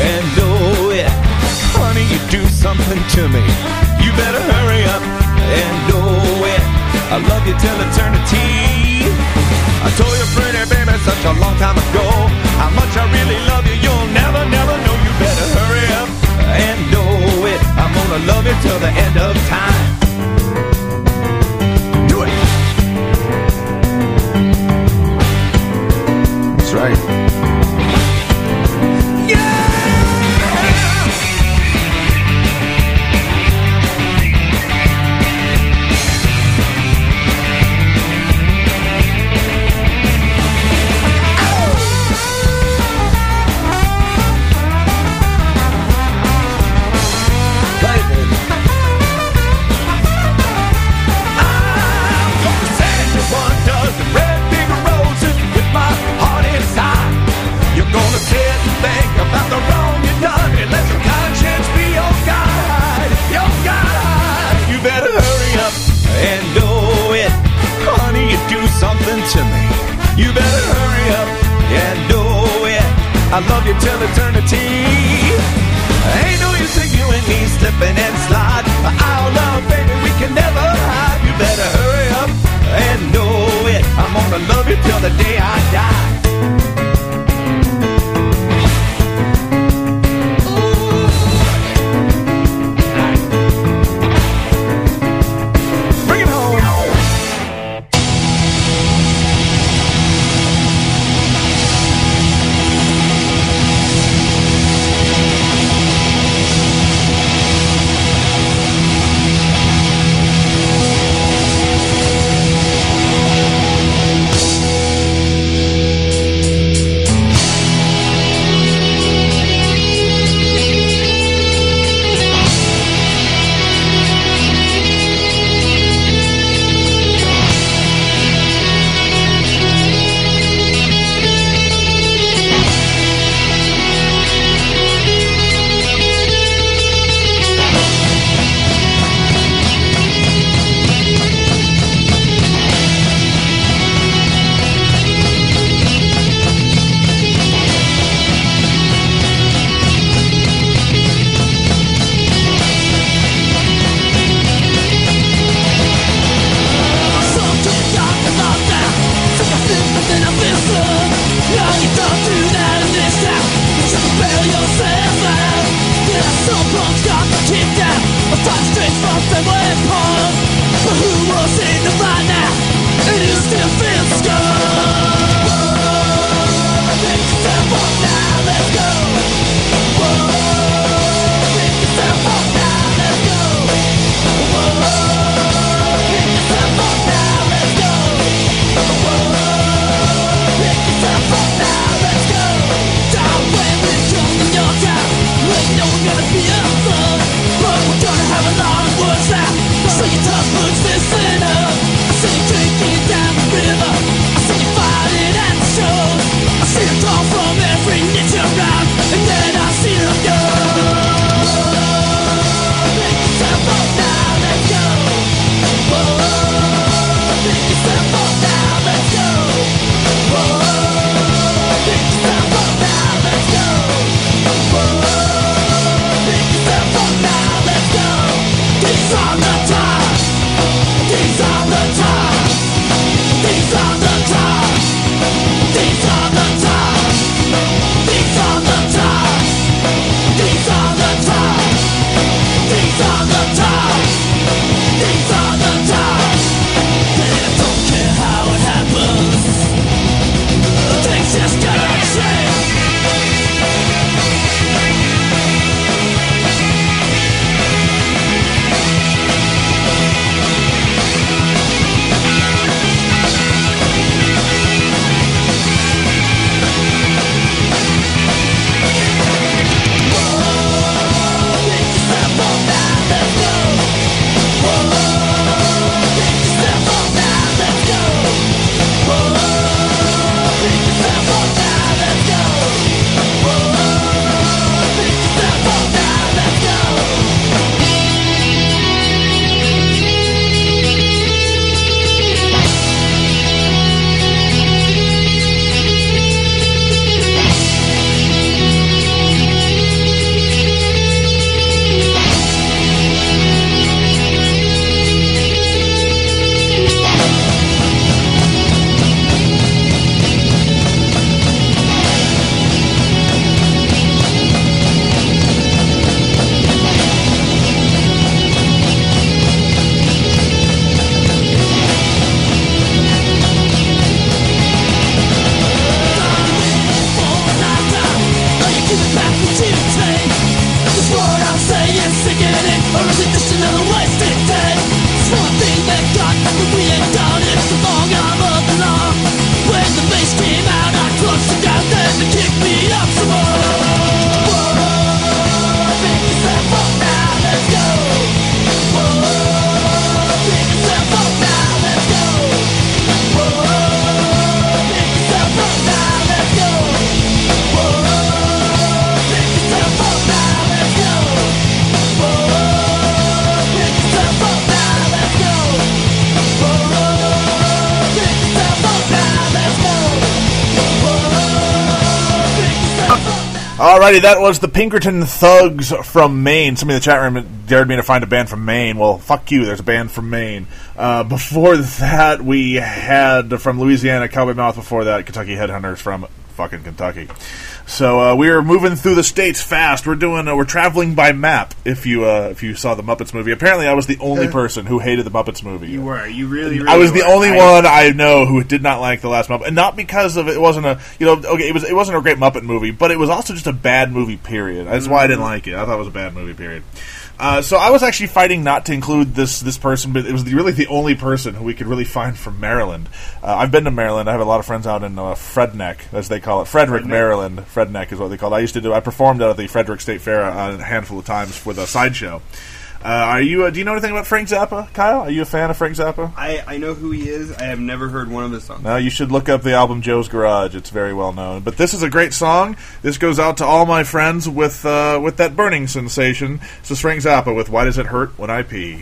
and do it. Honey, you do something to me. You better hurry up and do it. I love you till eternity. I told you, pretty baby, such a long time ago, how much I really love you, you'll never, never know. You better hurry up and do it. I'm gonna love you till the end of time. Do it. That's right. To me. You better hurry up and do it. I love you till eternity. Ain't no use to you and me slipping and sliding. Our love, baby, we can never hide. You better the day I die. So your tough looks missing up. I see you drinking down the river. Alrighty, that was the Pinkerton Thugs from Maine. Somebody in the chat room dared me to find a band from Maine. Well, fuck you, there's a band from Maine. Before that, we had from Louisiana, Cowboy Mouth. Before that, Kentucky Headhunters from fucking Kentucky. So we are moving through the states fast. We're doing we're traveling by map. If you saw the Muppets movie, apparently I was the only person who hated the Muppets movie. You were, you really, really. I was the only one I know who did not like the last Muppet, and not because of it wasn't a it wasn't a great Muppet movie, but it was also just a bad movie. Period. That's why I didn't like it. I thought it was a bad movie. Period. So I was actually fighting not to include this person, but it was really the only person who we could really find from Maryland. I've been to Maryland. I have a lot of friends out in Fredneck, as they call it. Frederick, Maryland. Fredneck is what they call it. I performed out at the Frederick State Fair a handful of times with a sideshow. Do you know anything about Frank Zappa, Kyle? Are you a fan of Frank Zappa? I know who he is. I have never heard one of his songs. No, you should look up the album Joe's Garage. It's very well known. But this is a great song. This goes out to all my friends with that burning sensation. This is Frank Zappa with Why Does It Hurt When I Pee?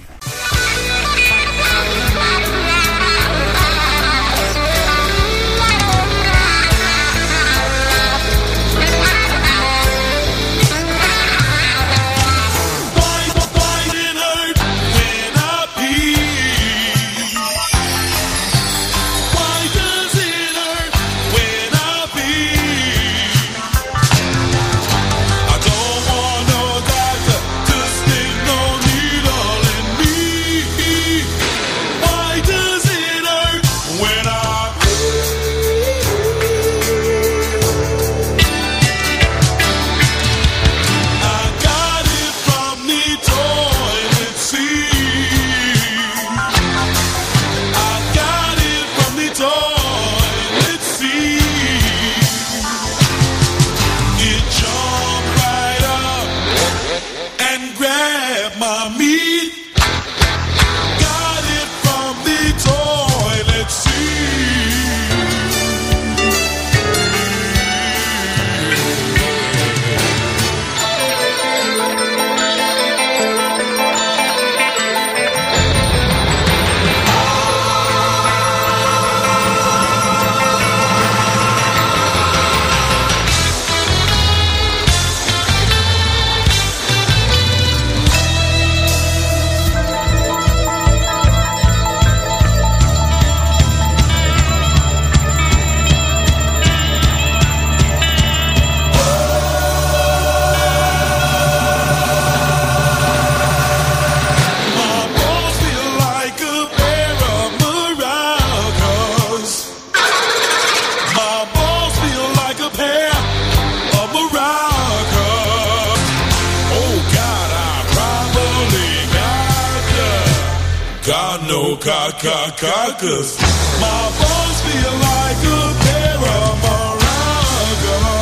Cause my bones feel like a pair of maracas.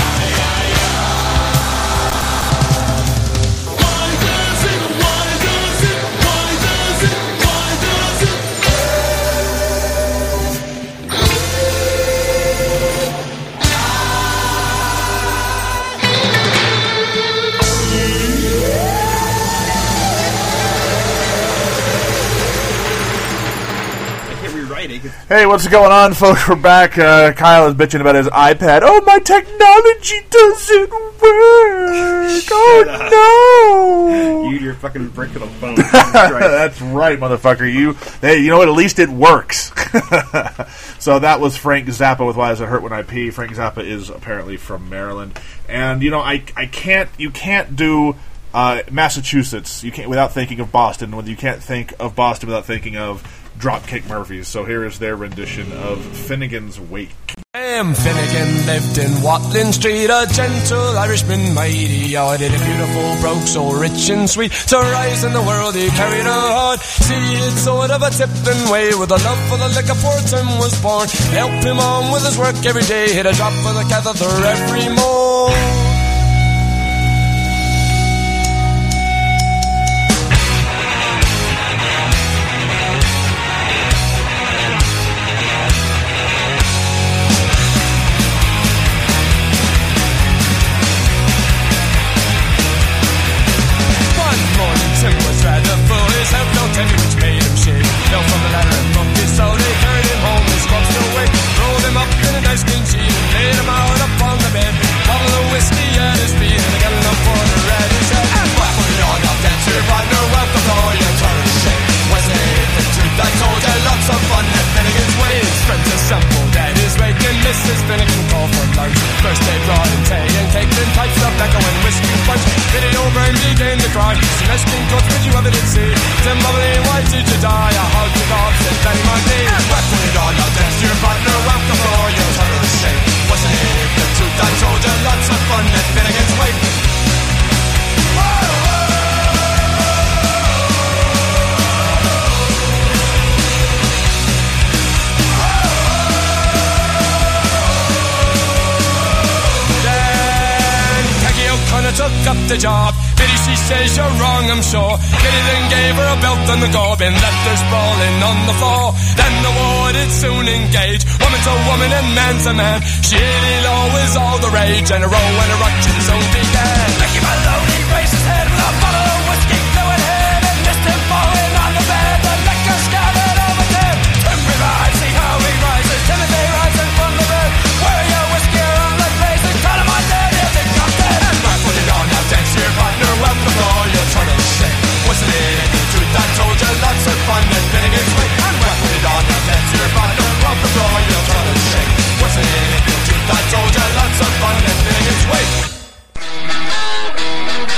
Why does it, why does it, why does it, why does it Hey, what's going on, folks? We're back. Kyle is bitching about his iPad. Oh, my technology doesn't work. No. You, your fucking brick of a phone. That's right, motherfucker. Hey, you know what? At least it works. So that was Frank Zappa with Why Does It Hurt When I Pee? Frank Zappa is apparently from Maryland. And, you know, I can't... You can't do... Massachusetts, you can't without thinking of Boston. You can't think of Boston without thinking of Dropkick Murphys. So here is their rendition of Finnegan's Wake. Graham Finnegan lived in Watling Street, a gentle Irishman mighty hearted, a beautiful brogue so rich and sweet, to rise in the world he carried a heart. See, it's sort of a tipping way, with a love for the liquor poor Tim was born. Help him on with his work every day, hit a drop of the catheter every morn. Carried him home, his crops away, rolled him up in a nice clean sheet, and laid him out upon the bed. God's picture of it, it's Tim Bubbly, why did you die? I hugged the cops and bent my knee. And I put it on, now there's your partner, whack the floor, your turn to say. What's the name? The truth I told you, lots of fun, and then it gets weight. Took up the job. Biddy, she says you're wrong, I'm sure. Biddy then gave her a belt on the gob and left her sprawling on the floor. Then the war did soon engage, woman to woman and man to man. Shitty law was all the rage, and a row and a ruction soon began. Mickey Maloney raised his head with a bottle of whiskey going ahead, and missed him falling on the bed. The liquor scattered over them. Tim revives, see how he rises. Timothy rising from the bed. Where your whiskey on the place and cut him on dead. Your partner, welcome to all your trouble shit. Wasn't it the truth I told you? Lots of fun and fitting is quick. And welcome it on, now that's your partner, welcome to all your trouble shit. Wasn't it the truth I told you? Lots of fun and fitting is quick.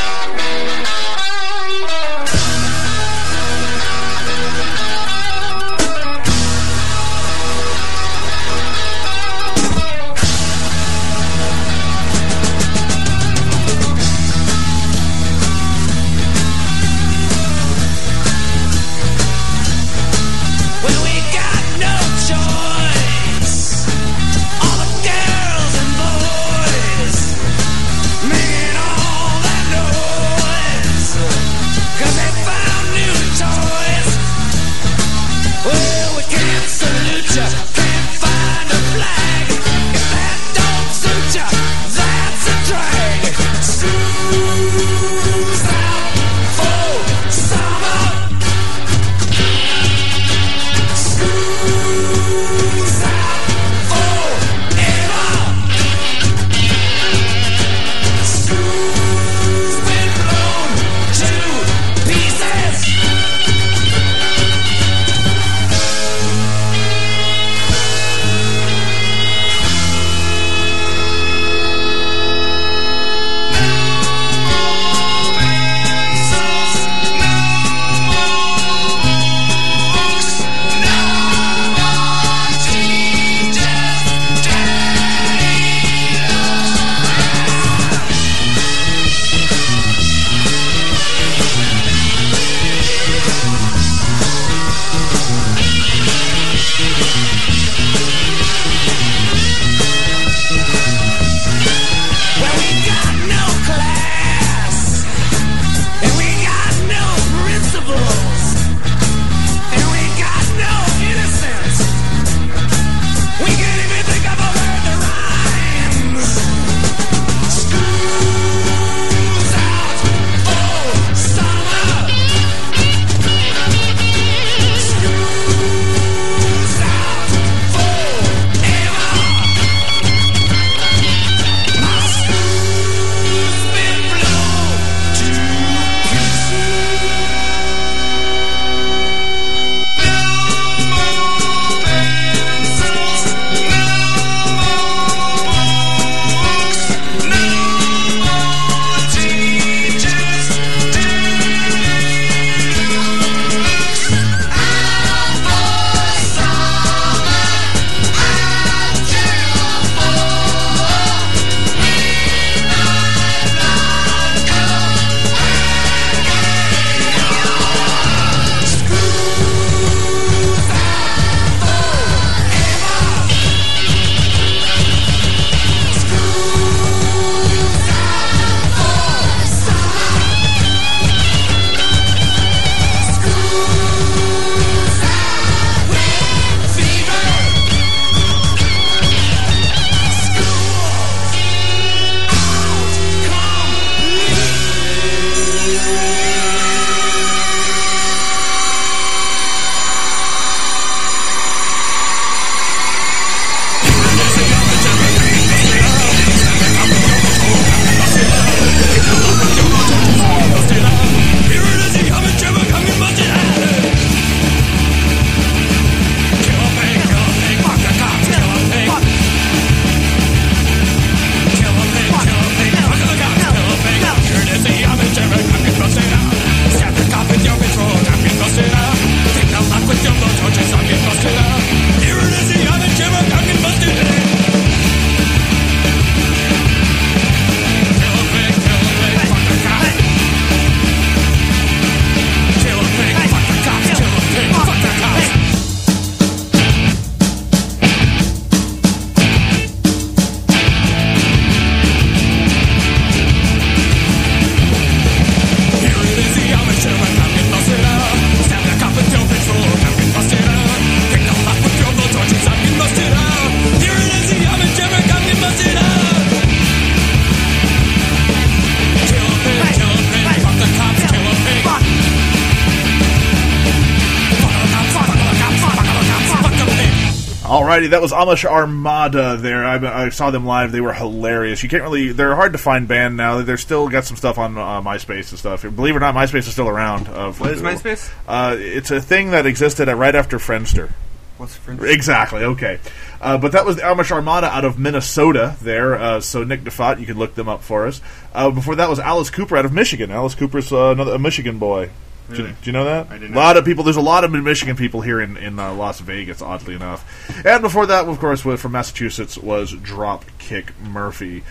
Alrighty, that was Amish Armada there. I saw them live. They were hilarious. You can't really... They're a hard-to-find band now. They're still got some stuff on MySpace and stuff. Believe it or not, MySpace is still around. What is MySpace? It's a thing that existed right after Friendster. What's Friendster? Exactly, okay. But that was the Amish Armada out of Minnesota there. So Nick DeFott, you can look them up for us. Before that was Alice Cooper out of Michigan. Alice Cooper's a Michigan boy. Really? Do you know that? I didn't know. There's a lot of Michigan people here in Las Vegas, oddly enough. And before that, of course, from Massachusetts was Dropkick Murphy.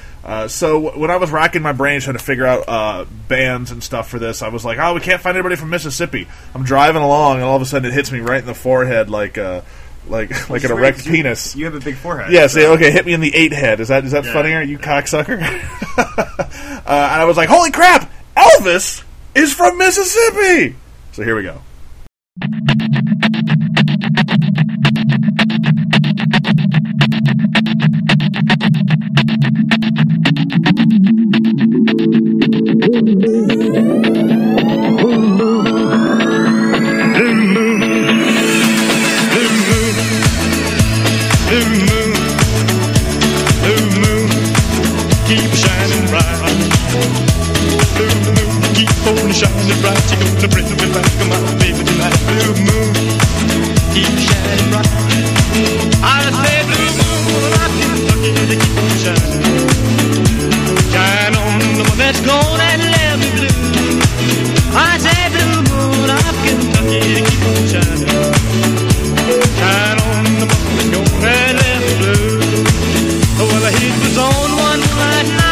So when I was racking my brains trying to figure out bands and stuff for this, I was like, we can't find anybody from Mississippi. I'm driving along, and all of a sudden it hits me right in the forehead like an erect penis. You have a big forehead. Yeah, so okay, hit me in the 8 head. Is that funnier, you cocksucker? And I was like, holy crap, Elvis is from Mississippi! So here we go. Shining bright, you're gonna bring me back, my baby tonight. Blue moon, keep shining bright. I say blue moon, I'm Kentucky, they keep on shining. Shine on the one that's gone and left me blue. I say blue moon, I'm Kentucky, they keep on shining. Shine on the one that's gone and left me blue. Well, the heat was on one bright night.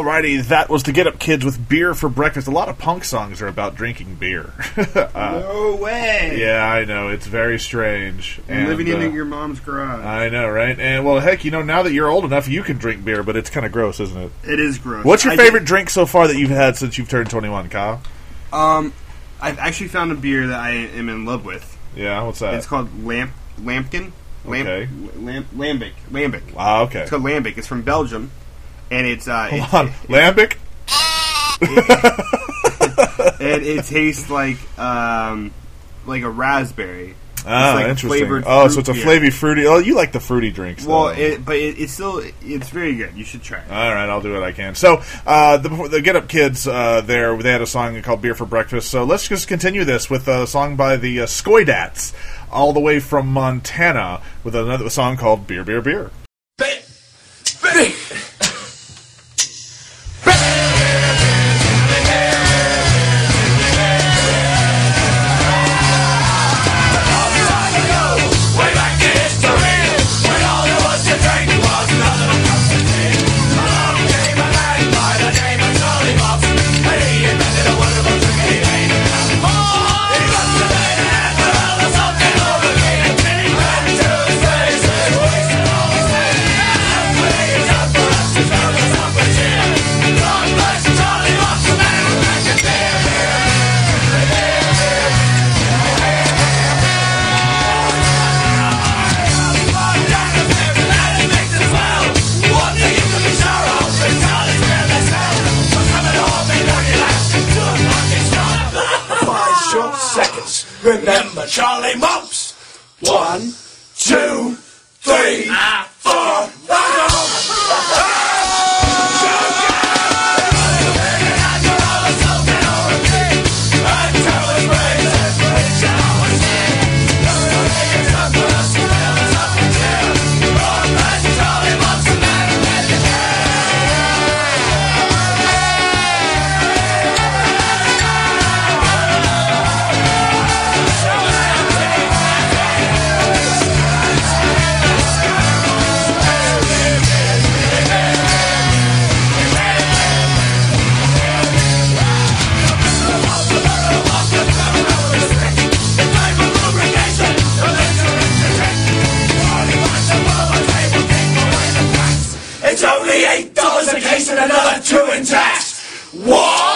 Alrighty, that was the Get Up Kids with Beer for Breakfast. A lot of punk songs are about drinking beer. No way! Yeah, I know. It's very strange. And living in your mom's garage. I know, right? And, well, heck, you know, now that you're old enough, you can drink beer, but it's kind of gross, isn't it? It is gross. What's your favorite drink so far that you've had since you've turned 21, Kyle? I've actually found a beer that I am in love with. Yeah, what's that? It's called Lampkin. Okay. Lambic. Ah, okay. It's called Lambic. It's from Belgium. And it's lambic. It tastes like a raspberry. Ah, it's like interesting. Oh, so it's a flavy fruity. Oh, you like the fruity drinks. Well, it's very good. You should try it. All right, I'll do what I can. So the Get Up Kids, they had a song called "Beer for Breakfast." So let's just continue this with a song by the Skoydats, all the way from Montana, with another song called "Beer, Beer, Beer." Bang. Remember Charlie Mops. 1, 2, 3, 4. Another 2 in tax. What?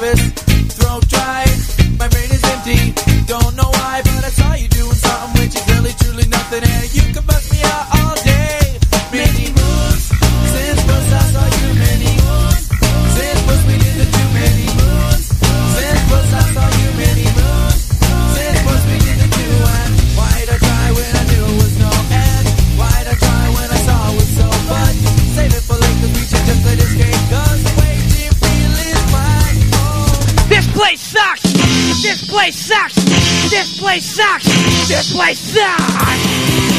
nervous, throat dry, my brain is empty, don't know why, but I saw you doing something which is really truly nothing, and you can bust me out all day. Many moons since first I saw you, many moons since first we did the two, many moons since first I saw you, many moons since first we did the two, and why'd I try when I knew it was no end? Why'd I try when I saw it was so fun? Save it for later, we should just let it escape, cause the way you feel is mine. Oh, this place sucks! This place sucks! This place sucks! This place sucks!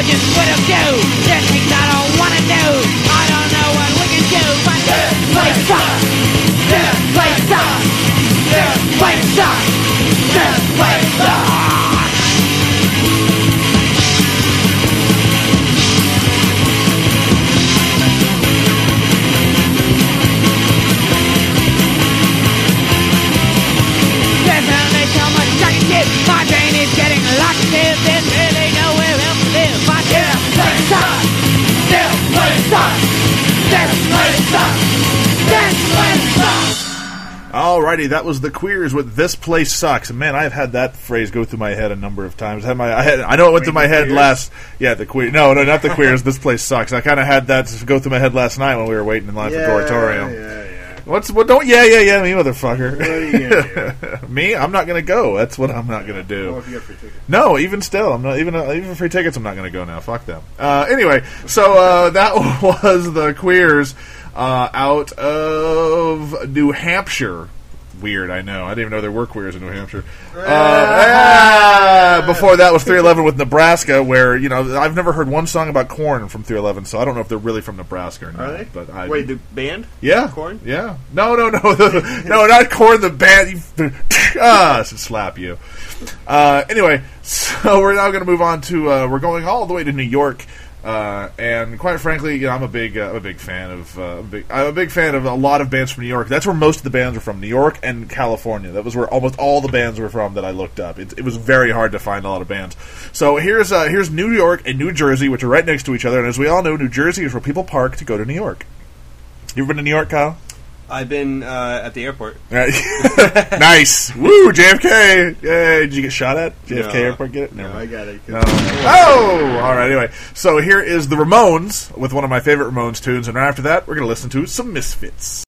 Just what I'll do, there's things I don't wanna do. I don't know what we can do, but this place sucks. This place sucks. This place sucks. This place sucks. There's only so much I can give. My brain is getting locked in. There's really nowhere else. Alrighty, that was the Queers with "This Place Sucks." Man, I've had that phrase go through my head a number of times. I know it went through my head last. Yeah, the Queers. No, not the Queers. "This Place Sucks." I kind of had that go through my head last night when we were waiting in line for Goratorium. Yeah, me, motherfucker. What are you gonna do? Me? I'm not gonna go. That's what I'm not gonna do. Well, if you have free tickets. No, even still, I'm not even free tickets. I'm not gonna go now. Fuck them. Anyway, so that was the Queers out of New Hampshire. Weird, I know. I didn't even know there were Queers in New Hampshire. Before that was 311 with Nebraska, where, you know, I've never heard one song about Korn from 311, so I don't know if they're really from Nebraska or not. Are they? But wait, the band? Yeah. Korn? Yeah. No. No, not Korn, the band. I should slap you. Anyway, so we're now going to move on to, we're going all the way to New York. And quite frankly, you know, I'm a big fan of a lot of bands from New York. That's where most of the bands were from, New York and California. That was where almost all the bands were from that I looked up. It was very hard to find a lot of bands. So here's New York and New Jersey, which are right next to each other. And as we all know, New Jersey is where people park to go to New York. You ever been to New York, Kyle? I've been at the airport. Right. Nice. Woo, JFK. Yay. Did you get shot at? JFK airport, get it? No, I got it. No. Oh! All right, anyway. So here is the Ramones with one of my favorite Ramones tunes, and right after that, we're going to listen to some Misfits.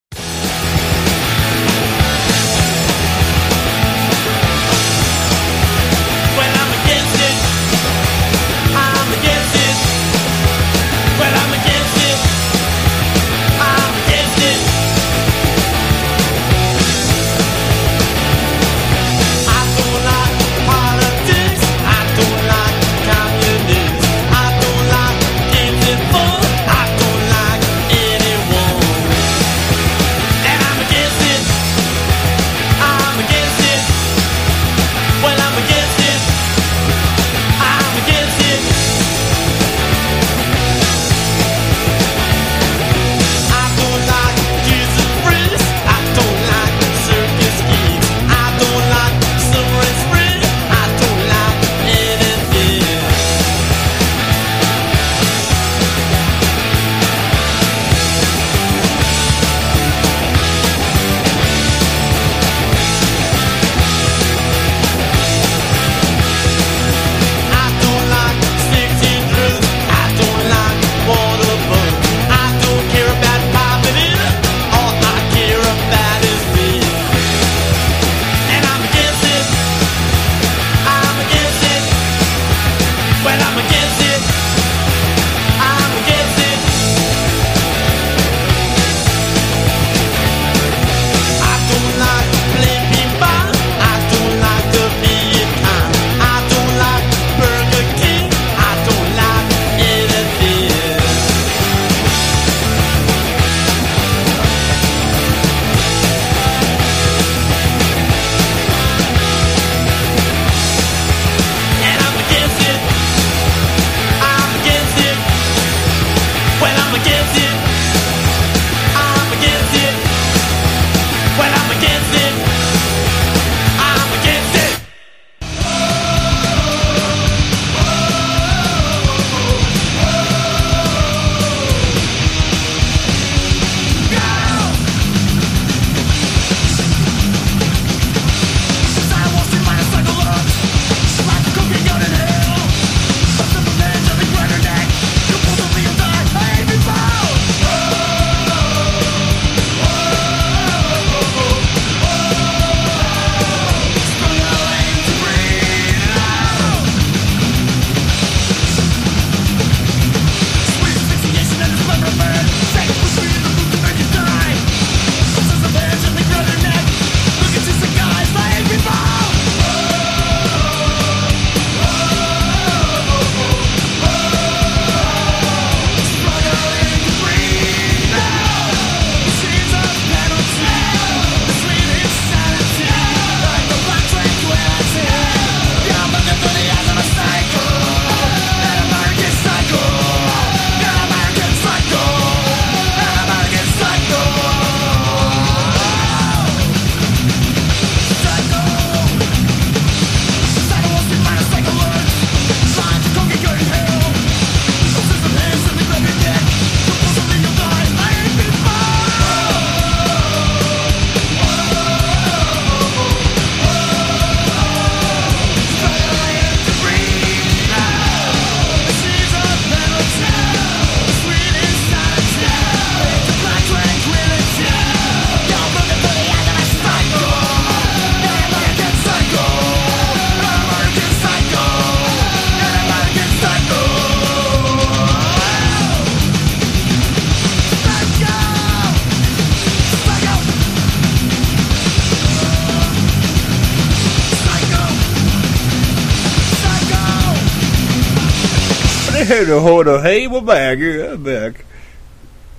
had to hold a hable back.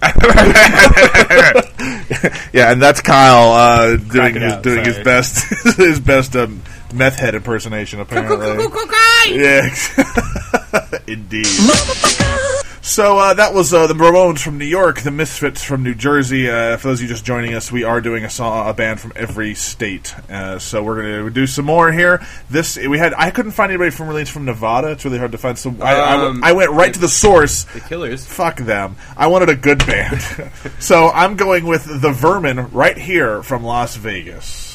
I'm back. Yeah, and that's Kyle doing his best his best meth head impersonation, apparently. Yeah, indeed. So that was the Ramones from New York, the Misfits from New Jersey. For those of you just joining us, we are doing a band from every state. So we're going to do some more here. I couldn't find anybody from release from Nevada. It's really hard to find. So I went right to the source. The Killers. Fuck them. I wanted a good band. So I'm going with the Vermin right here from Las Vegas.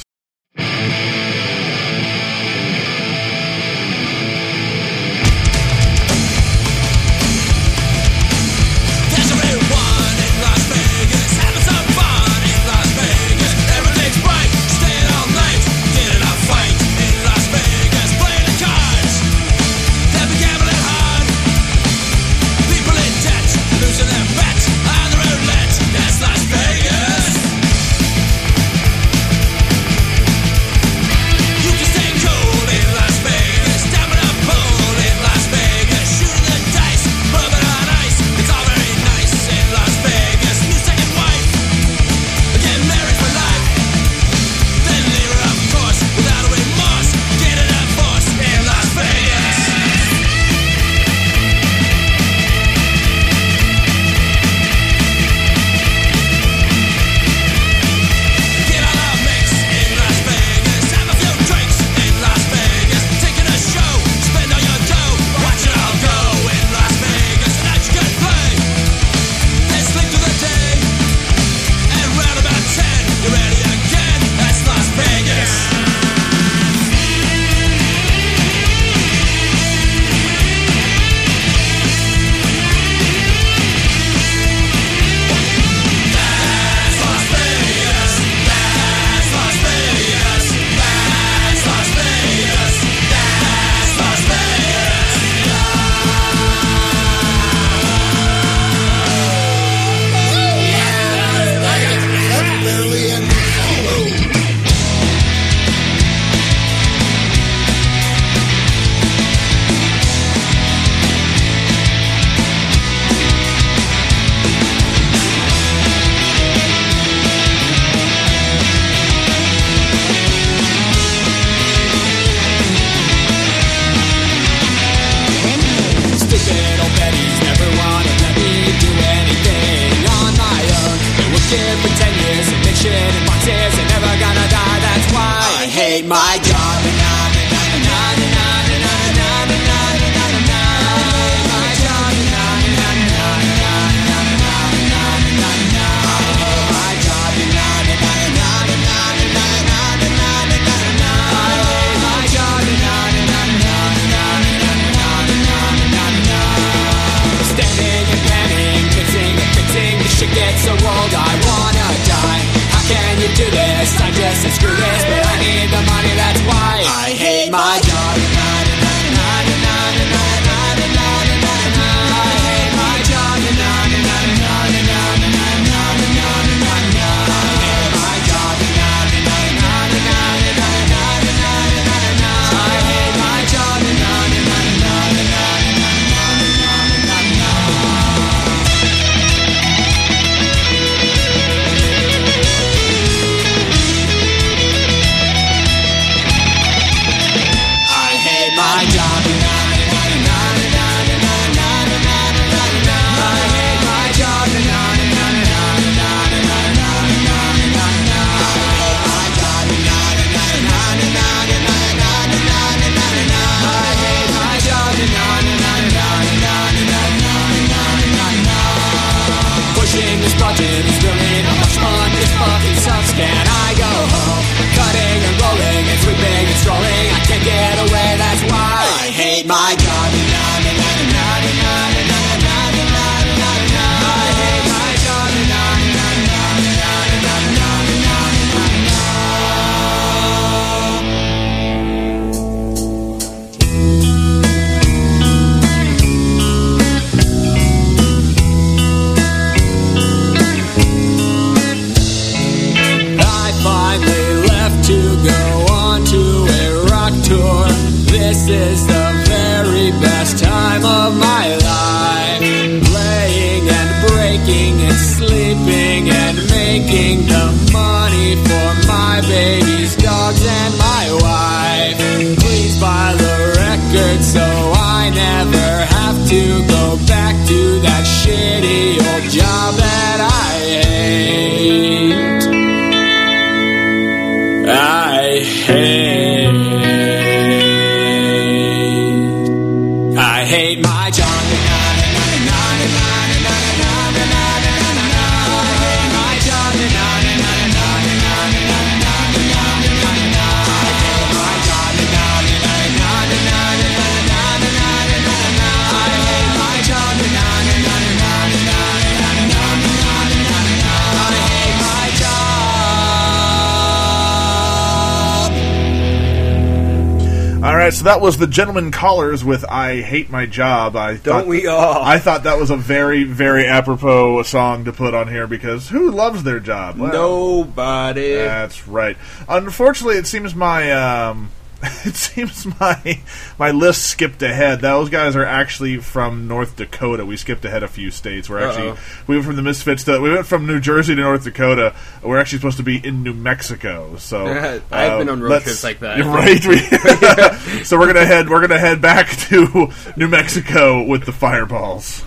right, so that was the Gentleman Callers with I Hate My Job. I thought that was a very, very apropos song to put on here because who loves their job? Well, nobody. That's right. Unfortunately, it seems my my list skipped ahead. Those guys are actually from North Dakota. We skipped ahead a few states. We're we went from the Misfits to we went from New Jersey to North Dakota. We're actually supposed to be in New Mexico. So I've been on road trips like that, right? So we're gonna head back to New Mexico with the Fireballs.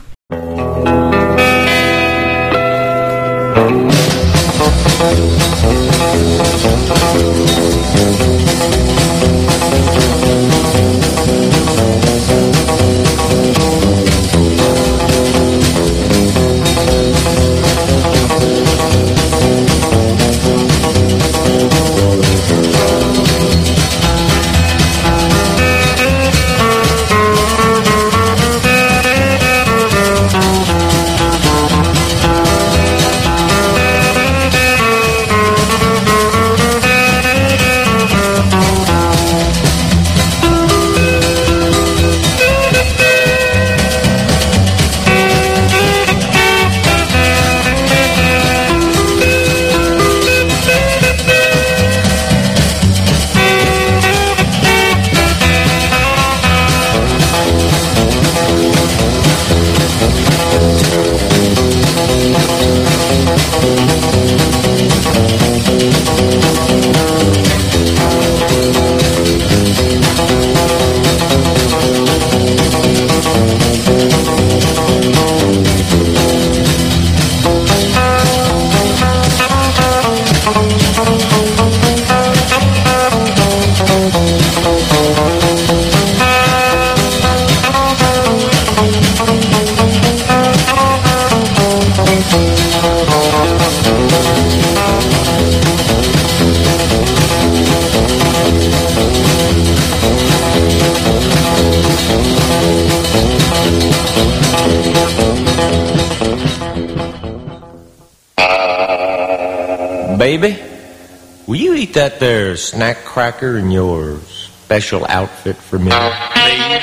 That there snack cracker in your special outfit for me, please.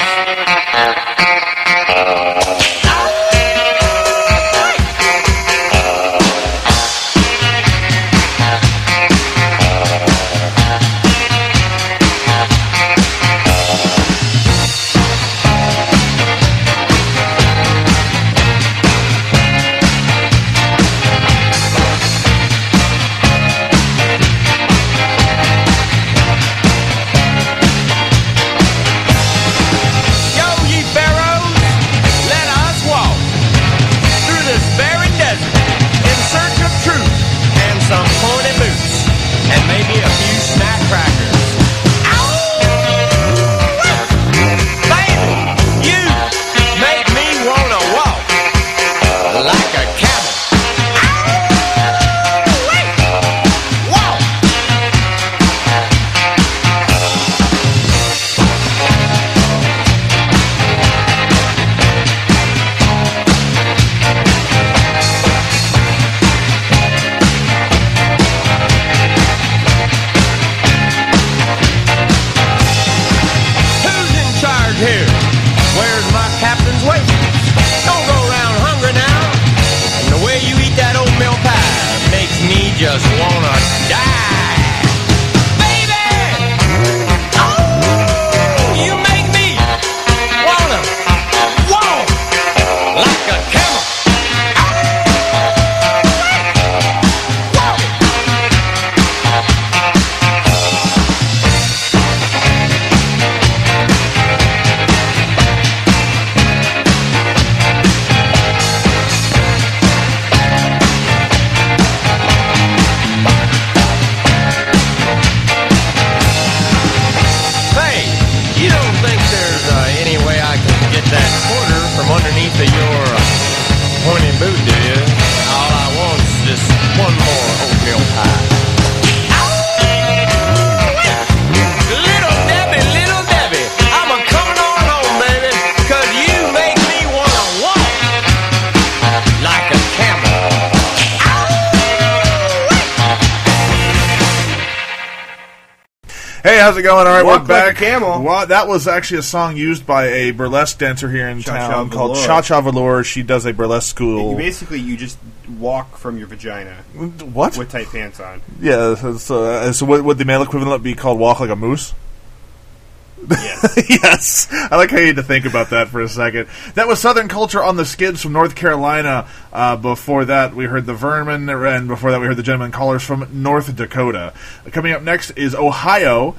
Hey, how's it going? All right, we're back. Like a camel. Well, that was actually a song used by a burlesque dancer here in town called Cha Cha Velour. She does a burlesque school. Basically, you just walk from your vagina. What? With tight pants on. Yeah, so what would the male equivalent be called? Walk like a moose? Yes. Yes. I like how you had to think about that for a second. That was Southern Culture on the Skids from North Carolina. Before that, we heard the Vermin, and before that, we heard the Gentleman Callers from North Dakota. Coming up next is Ohio.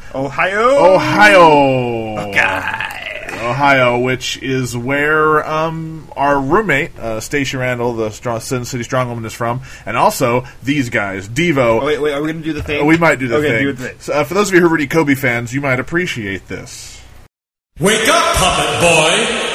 Okay. Ohio, which is where our roommate, Stacey Randall, the Sin City Strongwoman, is from, and also these guys, Devo. Oh, wait, are we going to do the thing? We might do the thing. Do the thing. So, for those of you who are Rudy Kobe fans, you might appreciate this. Wake up, puppet boy!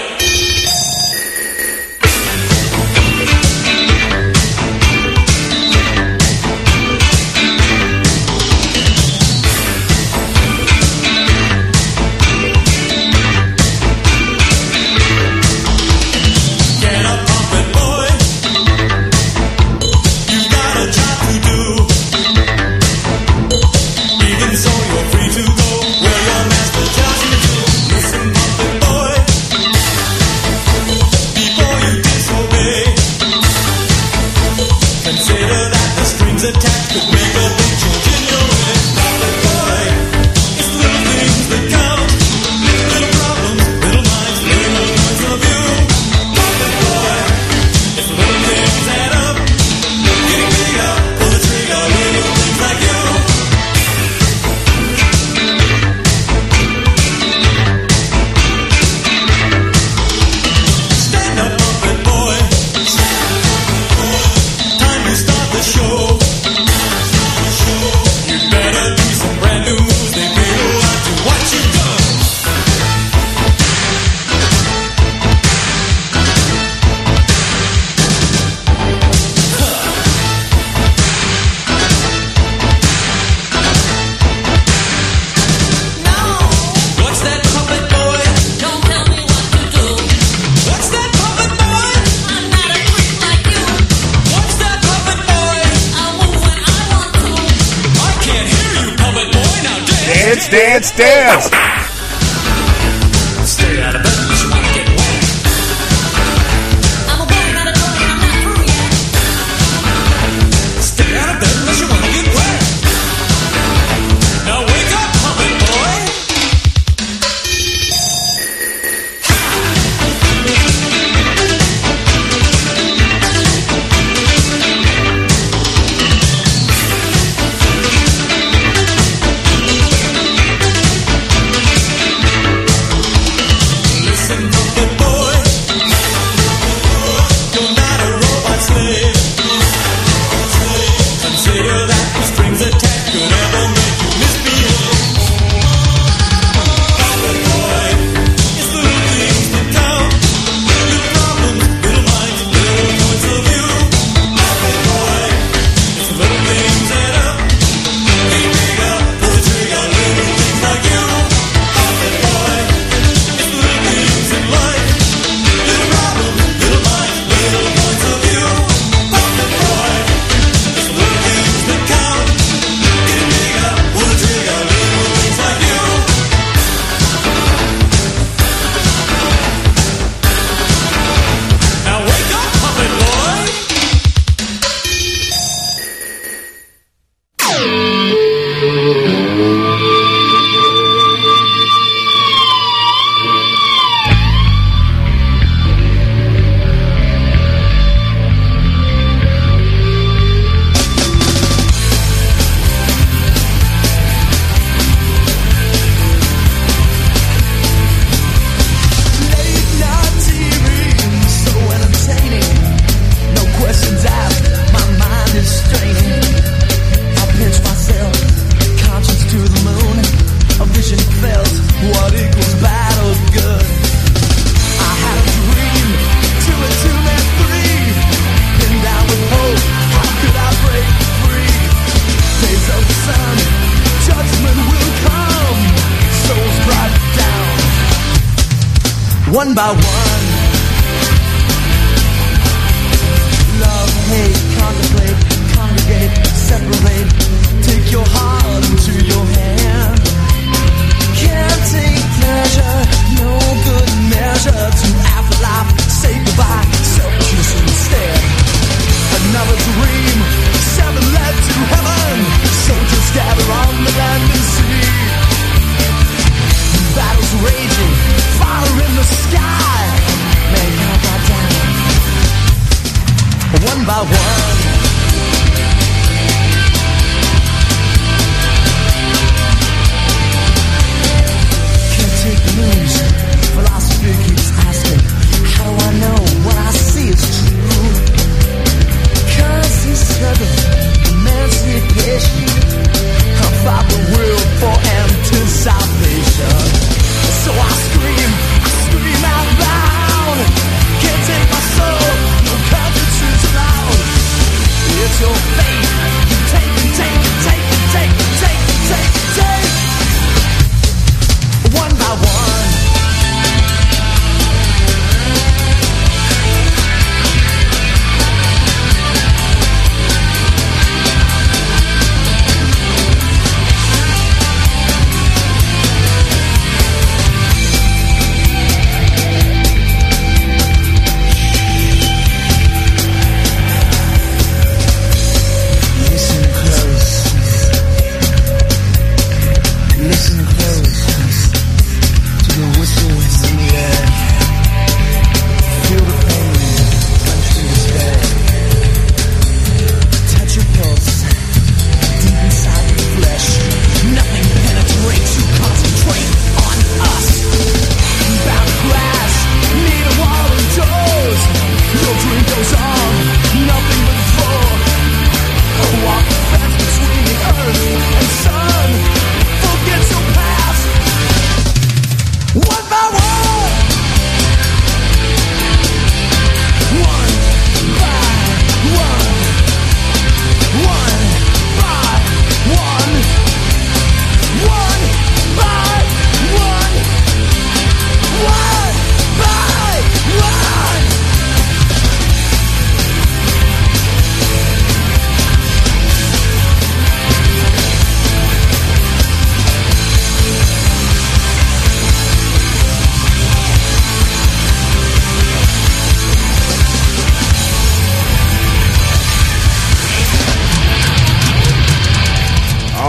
Dance! Stay out of bed unless you want to get wet. I'm a boy, not a toy, and I'm not through yet. Stay out of bed unless you want to get wet. Now wake up, puppet boy! Separate, take your heart into your hand. by one. Celtic blues, philosophy keeps asking, how do I know what I see is true? Cause he's struggling, immensely patient, I'll fight the world for empty salvation. So I scream out loud, can't take my soul, no conscience is allowed. It's your fate, you take and take and take and take and take and take and take, one by one.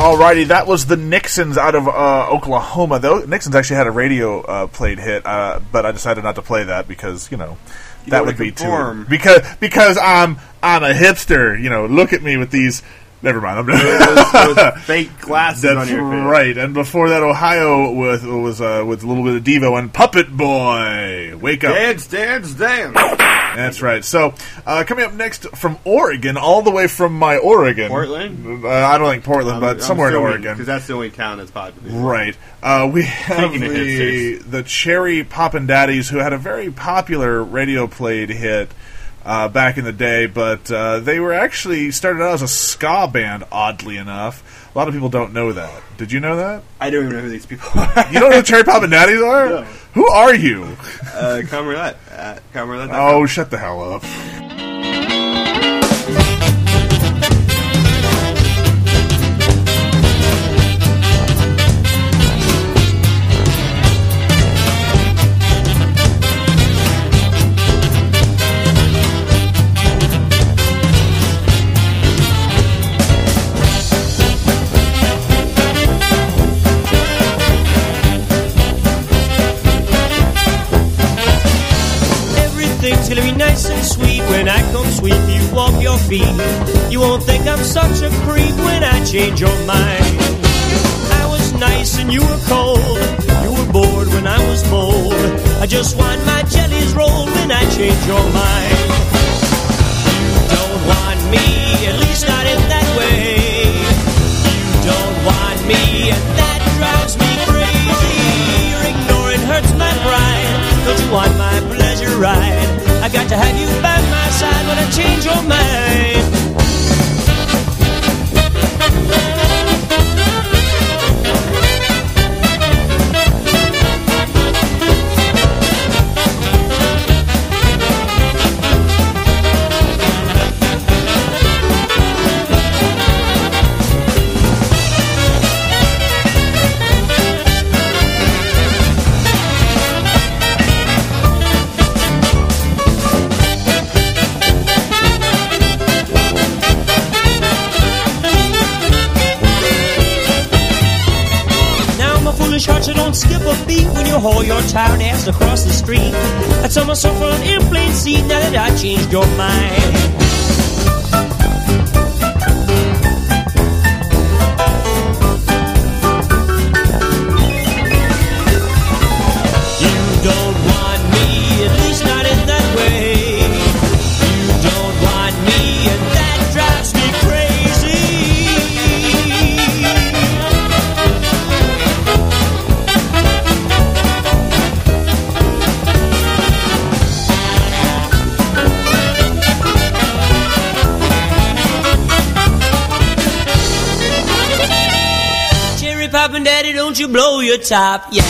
Alrighty, that was the Nixons out of Oklahoma. The Nixons actually had a radio played hit, but I decided not to play that because, you know, that would be too... Because I'm a hipster, you know, look at me with these... Never mind, I'm those fake glasses that's on your face. Right, and before that, Ohio was a little bit of Devo and Puppet Boy. Wake up. Dance, dance, dance. That's right. So, coming up next from Oregon, all the way from my Oregon. Portland? I don't think Portland, but somewhere in Oregon. Because that's the only town that's popular. Right. We have the Cherry Poppin' Daddies, who had a very popular radio-played hit. Back in the day, but they were actually started out as a ska band, oddly enough. A lot of people don't know that. Did you know that? I don't even know who these people are. You don't know who Cherry Poppin' Daddies are? No. Who are you? Kyle Marlette. Kyle Marlette. Oh, shut the hell up. When I come sweep, you walk your feet. You won't think I'm such a creep when I change your mind. I was nice and you were cold. You were bored when I was bold. I just want my jellies rolled when I change your mind. You don't want me, at least not in that way. You don't want me, and that drives me crazy. Your ignoring hurts my pride. Don't you want my pleasure ride? I got to have you by my side when I change your mind. You don't skip a beat when you haul your tired ass across the street. I tell myself on an airplane seat now that I changed your mind. Daddy, don't you blow your top, yeah.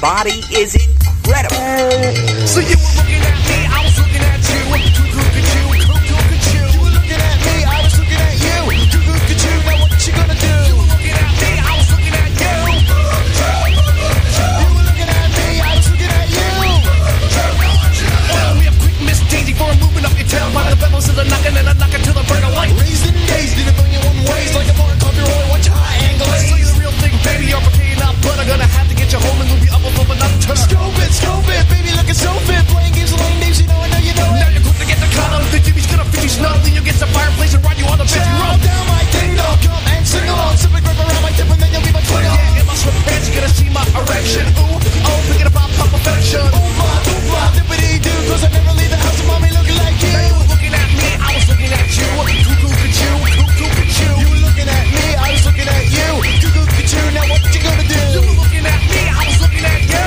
Body is incredible. So you were looking at me, I was looking at you. You were looking at me, I was looking at you. Now what you gonna do? You were looking at me, I was looking at you. You were looking at me, I was looking at you. Follow me up quick, Miss Daisy, for I'm moving up your tail. By the bevels of the knocking and I knock until I burn a light. Raised and dazed in a million ways, like a motorcycle roll. Watch your high angle. So you're the real thing, baby. You're pretty not, but I'm gonna have to get you home and scope it, baby, looking so fit. Playing games, laying names, you know it. Now you're quick to get the cut on the Jimmy's gonna finish snug. Then you'll get the fireplace and ride you on the bitch road. Down my ding-dong, come and sing along. Something grab around my tip and then you'll be my twin. Yeah, in my sweatpants, you're gonna see my erection. Ooh, oh, thinking about pop affection. Ooh, my, dippity-doo. Cause I never leave the house with mommy looking like you. Now you were looking at me, I was looking at you. Cuckoo-ca-choo. You were looking at me, I was looking at you. Cuckoo-ca-choo, now what you gonna do? You were looking at me, I was looking at you.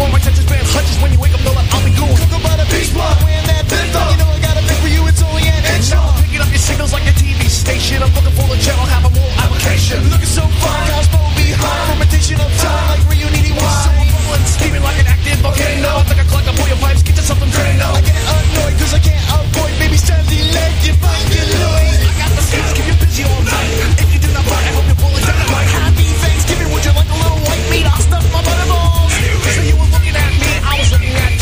My touch has been hunches when you wake up, know that I'll be cool. Cook about a beach block, wearing that big dog. You know I got a thing for you, it's only an inch long. Picking up your signals like a TV station. I'm looking for a channel, have a whole application. Looking so fine, gospel be high. Fermentation of time, like reuniting wine. So I'm bubbling, steaming like an active volcano. I think I collect up all your vibes, get you something grano. I get annoyed, cause I can't avoid. Baby, Sandy, let you find your Louis. I got the skills, keep you busy all night. If you do not mind, I hope you're pulling down. Happy Thanksgiving, would you like a little white meat? I'll stuff my butterball. So you were looking at me, I was looking at you.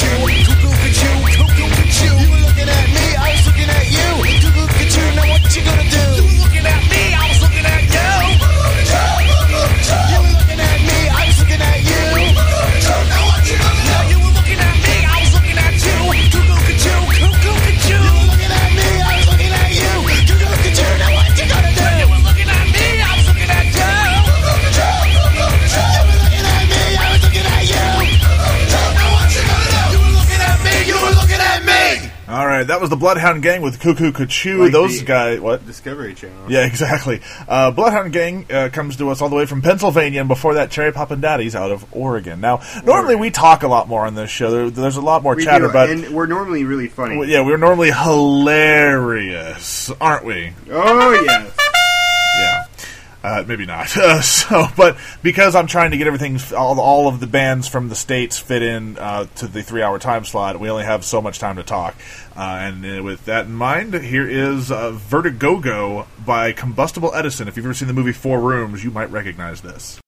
Cuckoo-ca-choo. You were looking at me, I was looking at you. Cuckoo-ca-choo, now what you gonna do? You were looking at me, I was looking at you. You were looking at me, I was looking at you. Now what you gonna do? You were looking at me, I was looking at you. Cuckoo-ca-choo, cuckoo-ca-choo. You were looking at me, I was looking at you. Cuckoo-ca-choo, now what you gonna do? You were looking at me, I was looking at you. All right, that was the Bloodhound Gang with Cuckoo Cachoo. Like those guys, what? Discovery Channel. Yeah, exactly. Bloodhound Gang comes to us all the way from Pennsylvania, and before that, Cherry Poppin' Daddies out of Oregon. Now, normally we talk a lot more on this show. There's a lot more chatter, but and we're normally really funny. Yeah, we're normally hilarious, aren't we? Oh yes. Yeah. Maybe not. But because I'm trying to get everything, all of the bands from the States fit in to the 3-hour time slot, we only have so much time to talk. And with that in mind, here is Vertigogo by Combustible Edison. If you've ever seen the movie Four Rooms, you might recognize this.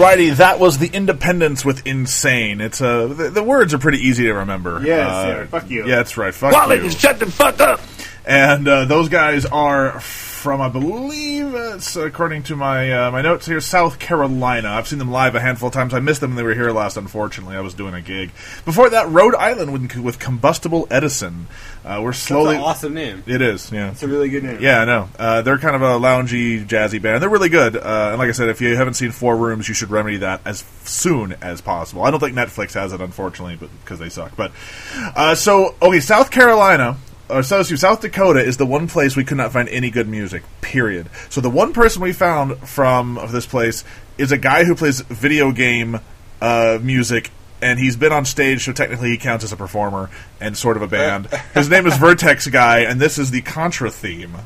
Alrighty, that was The Independents with Insane. It's the words are pretty easy to remember. Yes, yeah, fuck you. Yeah, that's right, fuck Wally, you. Wally, shut the fuck up! And those guys are from, I believe, according to my my notes here, South Carolina. I've seen them live a handful of times. I missed them when they were here last, unfortunately. I was doing a gig. Before that, Rhode Island with Combustible Edison. We're slowly. That's an awesome name. It is, yeah. It's a really good name. Yeah, I know. They're kind of a loungy, jazzy band. They're really good. And like I said, if you haven't seen Four Rooms, you should remedy that as soon as possible. I don't think Netflix has it, unfortunately, but because they suck. But okay, South Carolina. South Dakota is the one place we could not find any good music, period. So the one person we found from this place is a guy who plays video game music, and he's been on stage, so technically he counts as a performer and sort of a band. His name is VertexGuy, and this is the Contra theme.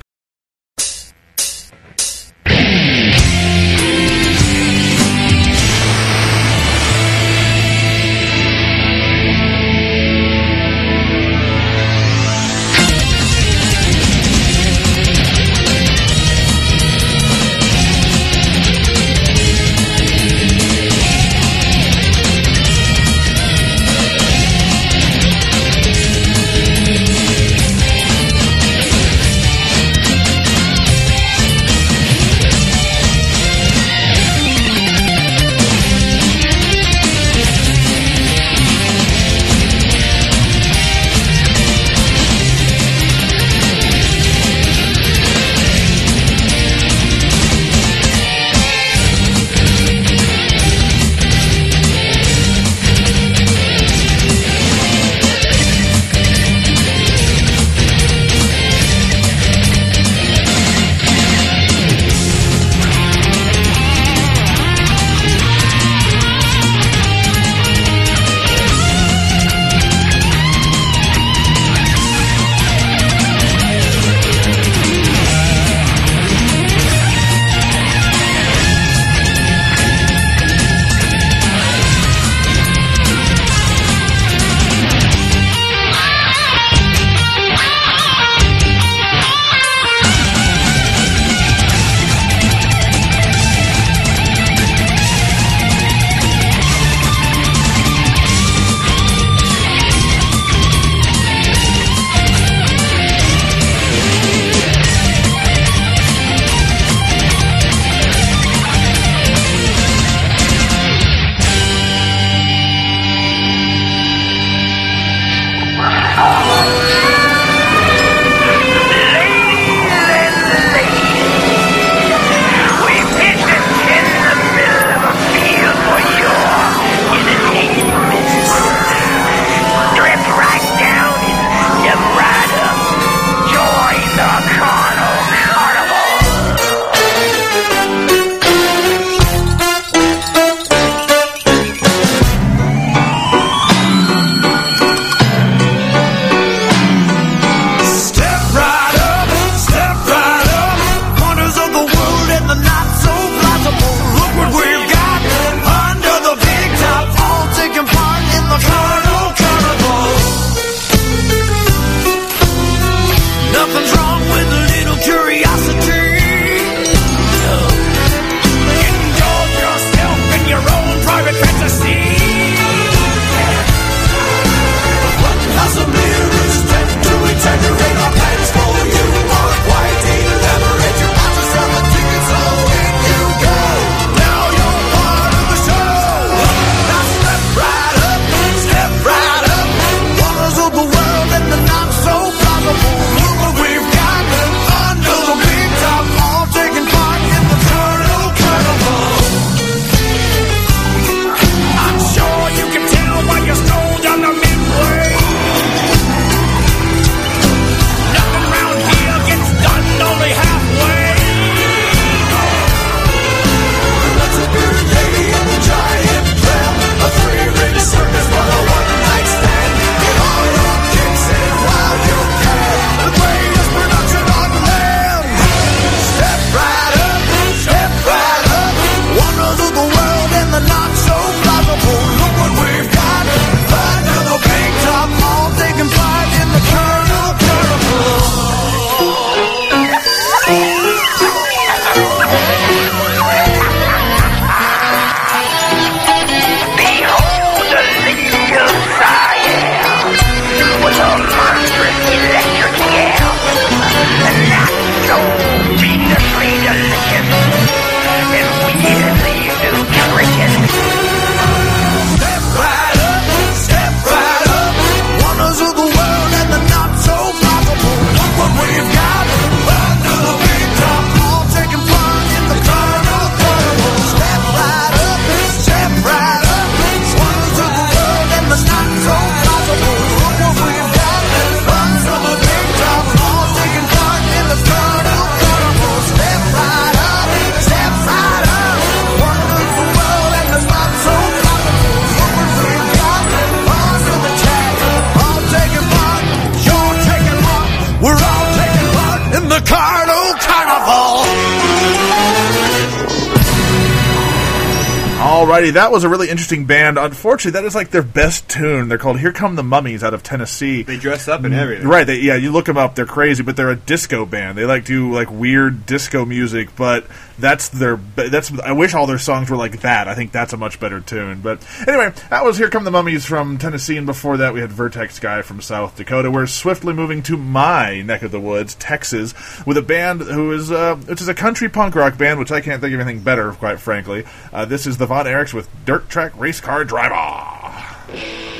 Alrighty, that was a really interesting band. Unfortunately, that is like their best tune. They're called Here Come the Mummies out of Tennessee. They dress up and everything. Right, you look them up, they're crazy, but they're a disco band. They do weird disco music, but I wish all their songs were like that. I think that's a much better tune. But anyway, that was Here Come the Mummies from Tennessee, and before that we had VertexGuy from South Dakota. We're swiftly moving to my neck of the woods, Texas, with a band which is a country punk rock band, which I can't think of anything better, quite frankly. This is the Von Erichs with Dirt Track Race Car Driver.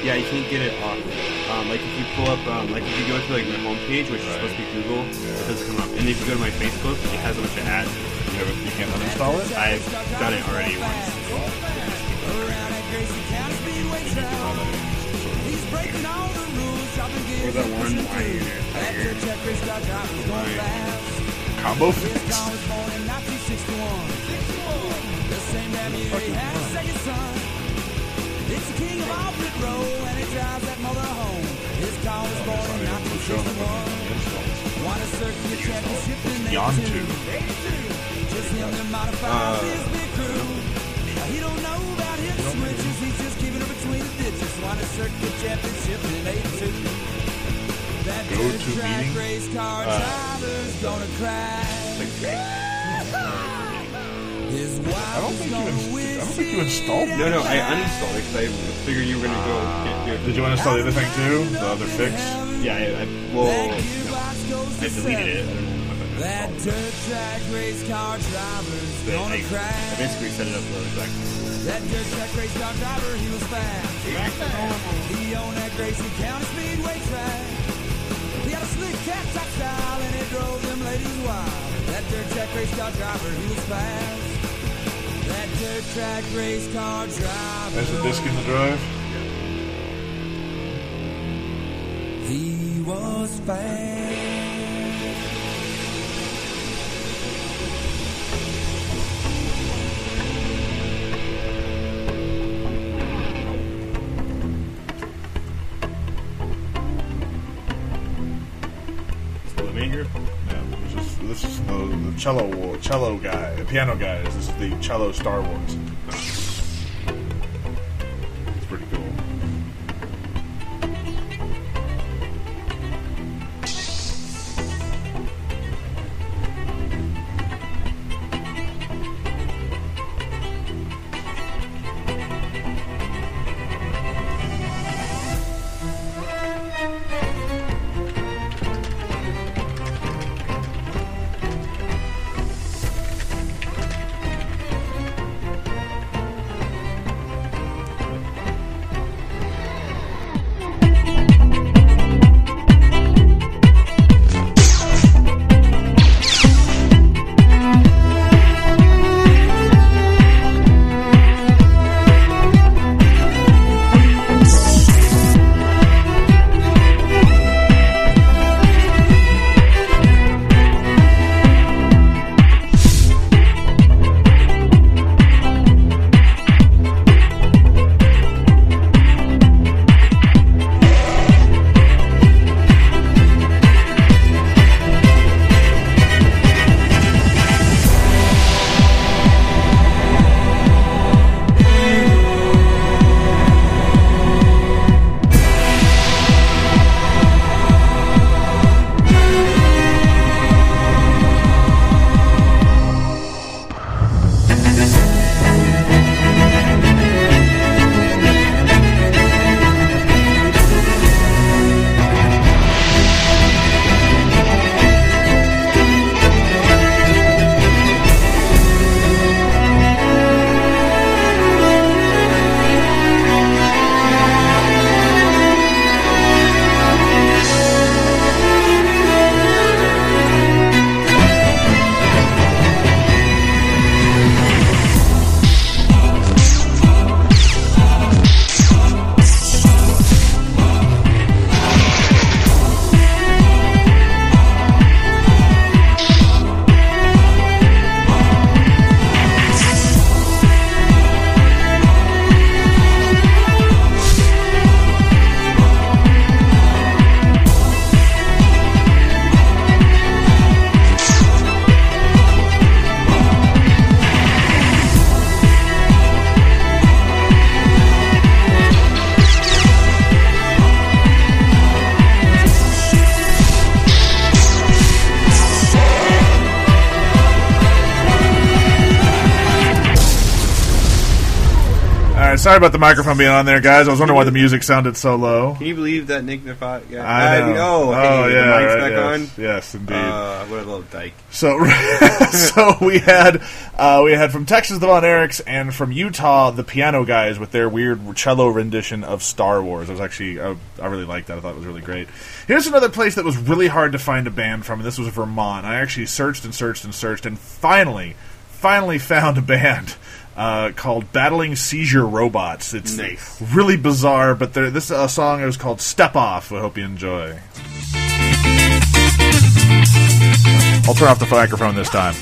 Yeah, you can't get it on. If you pull up, if you go to my homepage, which is supposed to be Google, it doesn't come up. And if you go to my Facebook, it has a bunch of ads. You can't uninstall it. I've done it already once. What was that one? I hear. Combo Fix. I don't think you installed it. No, I uninstalled it because I figured you were going to go get it. Did you uninstall the other thing too? The other fix? Yeah, I deleted it. I don't know. That dirt track race car driver's gonna crash. I basically set it up for the track. That dirt track race car driver, he was fast. He owned that Gracie County Speedway track. He had a slick cat top style and it drove them ladies wild. That dirt track race car driver, he was fast. That dirt track race car driver. There's a disc in the drive. He was fast. The cello guy, the piano guy. This is the cello Star Wars. It's pretty cool. Alright, sorry about the microphone being on there, guys. I was wondering why the music sounded so low. Can you believe that Nick Nefot guy? I know. Oh, hey, yeah. The mic's back on? Yes, indeed. What a little dyke. So, we had from Texas the Von Erichs and from Utah the Piano Guys with their weird cello rendition of Star Wars. It was actually, I really liked that. I thought it was really great. Here's another place that was really hard to find a band from, and this was Vermont. I actually searched and finally found a band called Battling Seizure Robots. It's really bizarre, but this song is called Step Off. I hope you enjoy. I'll turn off the microphone this time.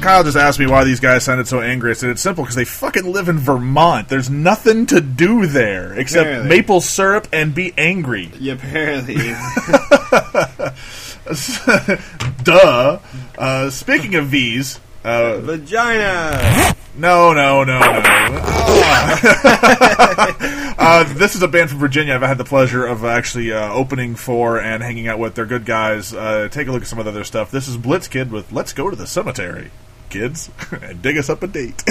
Kyle just asked me why these guys sounded so angry. I said it's simple because they fucking live in Vermont. There's nothing to do there except maple syrup and be angry. Yeah, apparently. Duh. Speaking of V's, vagina. No. Oh. This is a band from Virginia I've had the pleasure of actually opening for and hanging out with. They're good guys. Take a look at some of their stuff. This is Blitzkid with Let's Go to the Cemetery, kids, and dig us up a date.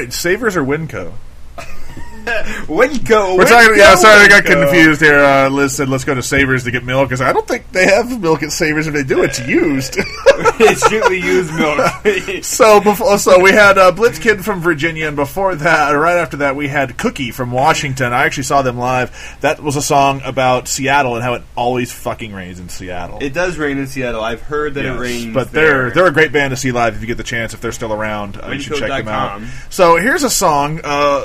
right. Savers or Winco? Winco. We're talking, yeah, sorry, Winco. I got confused here. Liz said, let's go to Savers to get milk. I don't think they have milk at Savers. If they do, it's used. It's usually used milk. So we had Blitzkid from Virginia, and before that, right after that, we had Cookie from Washington. I actually saw them live. That was a song about Seattle and how it always fucking rains in Seattle. It does rain in Seattle. I've heard that it rains. But they're a great band to see live if you get the chance, if they're still around. You should check them out. So here's a song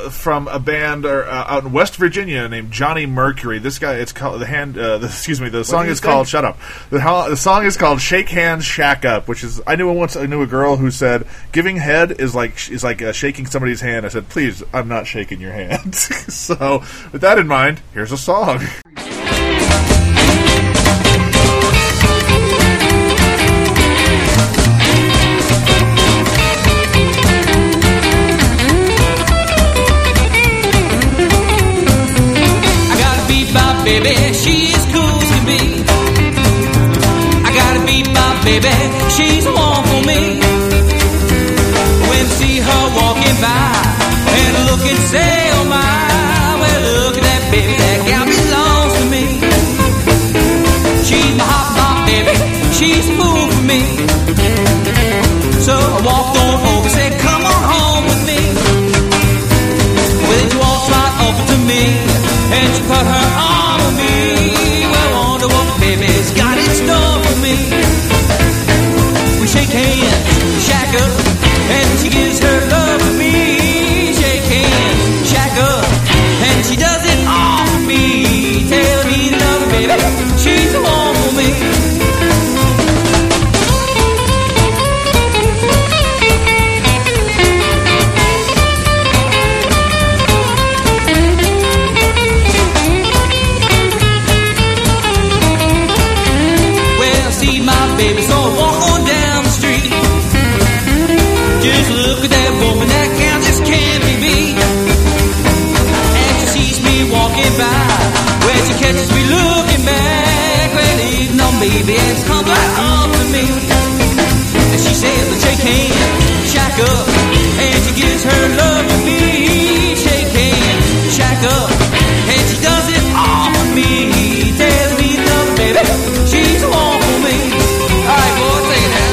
from a band out in West Virginia named Johnny Mercury. This guy, it's called the song is called Shut Up. The song is called Shake Hands, Shack Up, which is, I knew a girl who said giving head is like shaking somebody's hand. I said, please, I'm not shaking your hand. So with that in mind, here's a song. Baby, she's cool to me. I gotta beat my baby, she's warm for me. When I see her walking by and look and say, oh my, well look at that baby, that gal belongs to me. She's my hot, hot baby, she's cool for me. So I walked on over and said, come on home with me. Well, she walked right over to me and she put her arm. Baby's got in store for me. We shake hands, shack up, and she gives her love to me. Shake hands, shack up, and she does it all for me. Tell me to love her, baby, she's the one for me. Catches me looking back, well, even on baby, it's come right home to me. And she says, let's shake hands, shack up, and she gives her love to me. Shake hands, shack up, and she does it all for me. Tells me nothing, baby, she's the one for me. All right, boy, take it out.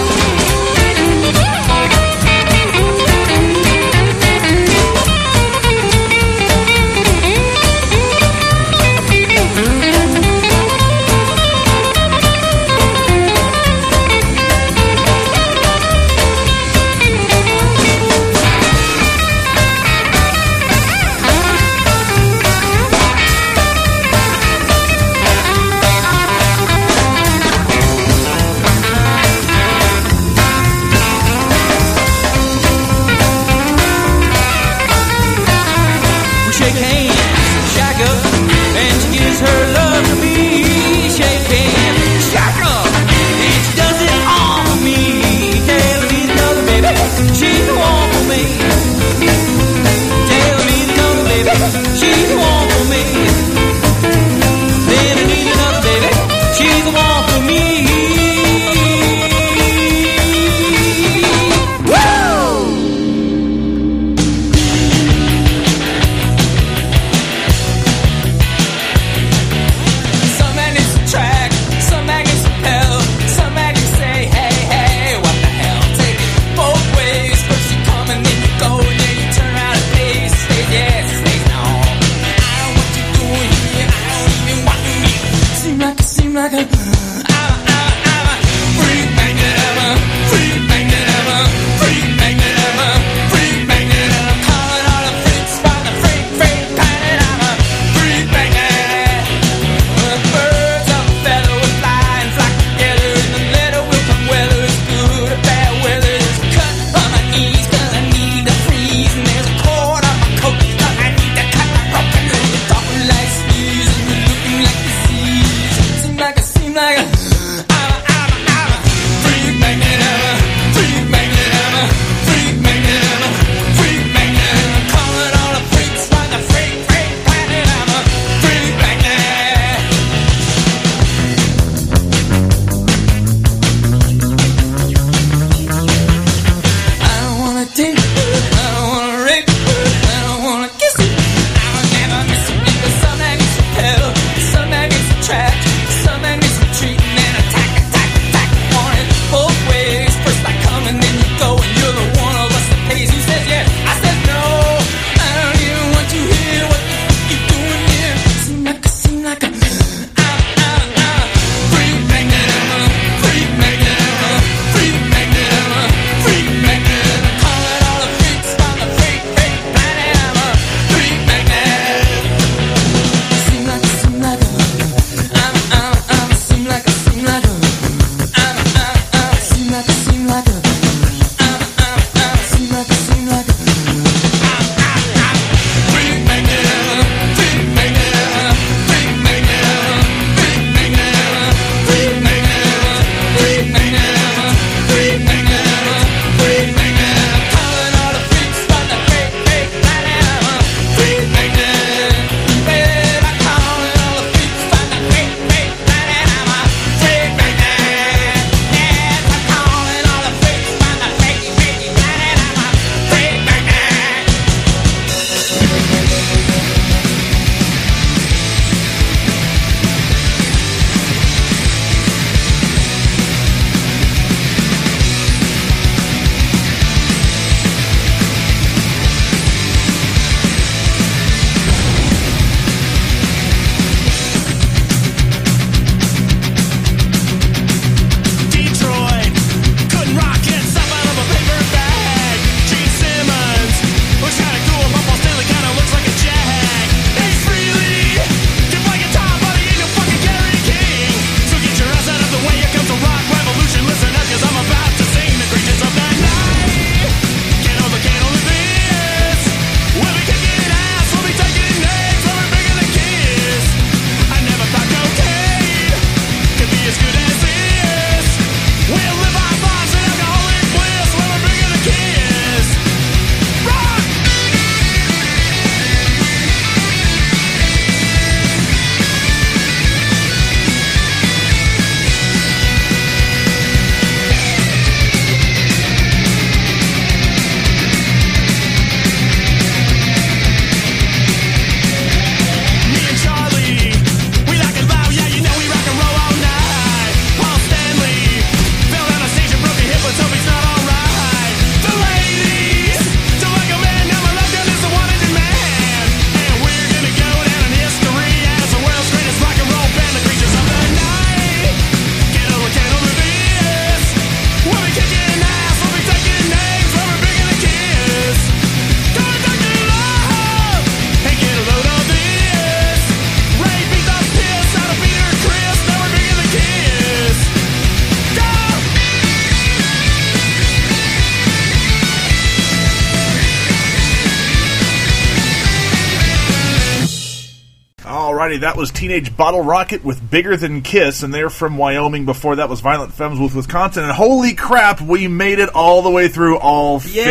Missouri. That was Teenage Bottle Rocket with Bigger Than Kiss, and they're from Wyoming. Before that was Violent Femmes with Wisconsin. And holy crap, we made it all the way through all 50 states.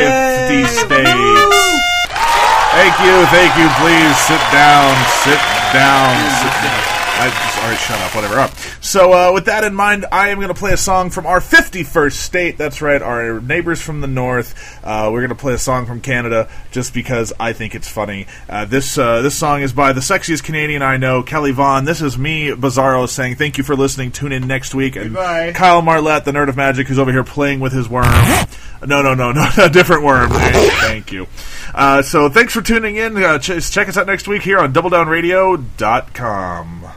Thank you, please. Sit down. Alright, shut up, whatever. Right. So, with that in mind, I am going to play a song from our 51st state. That's right, our neighbors from the north. We're going to play a song from Canada just because I think it's funny. This song is by the sexiest Canadian I know, Kelly Vaughn. This is me, Bizarro, saying thank you for listening. Tune in next week. And goodbye. Kyle Marlette, the Nerd of Magic, who's over here playing with his worm. No, a different worm. Thank you. So, thanks for tuning in. Check us out next week here on DoubleDownRadio.com.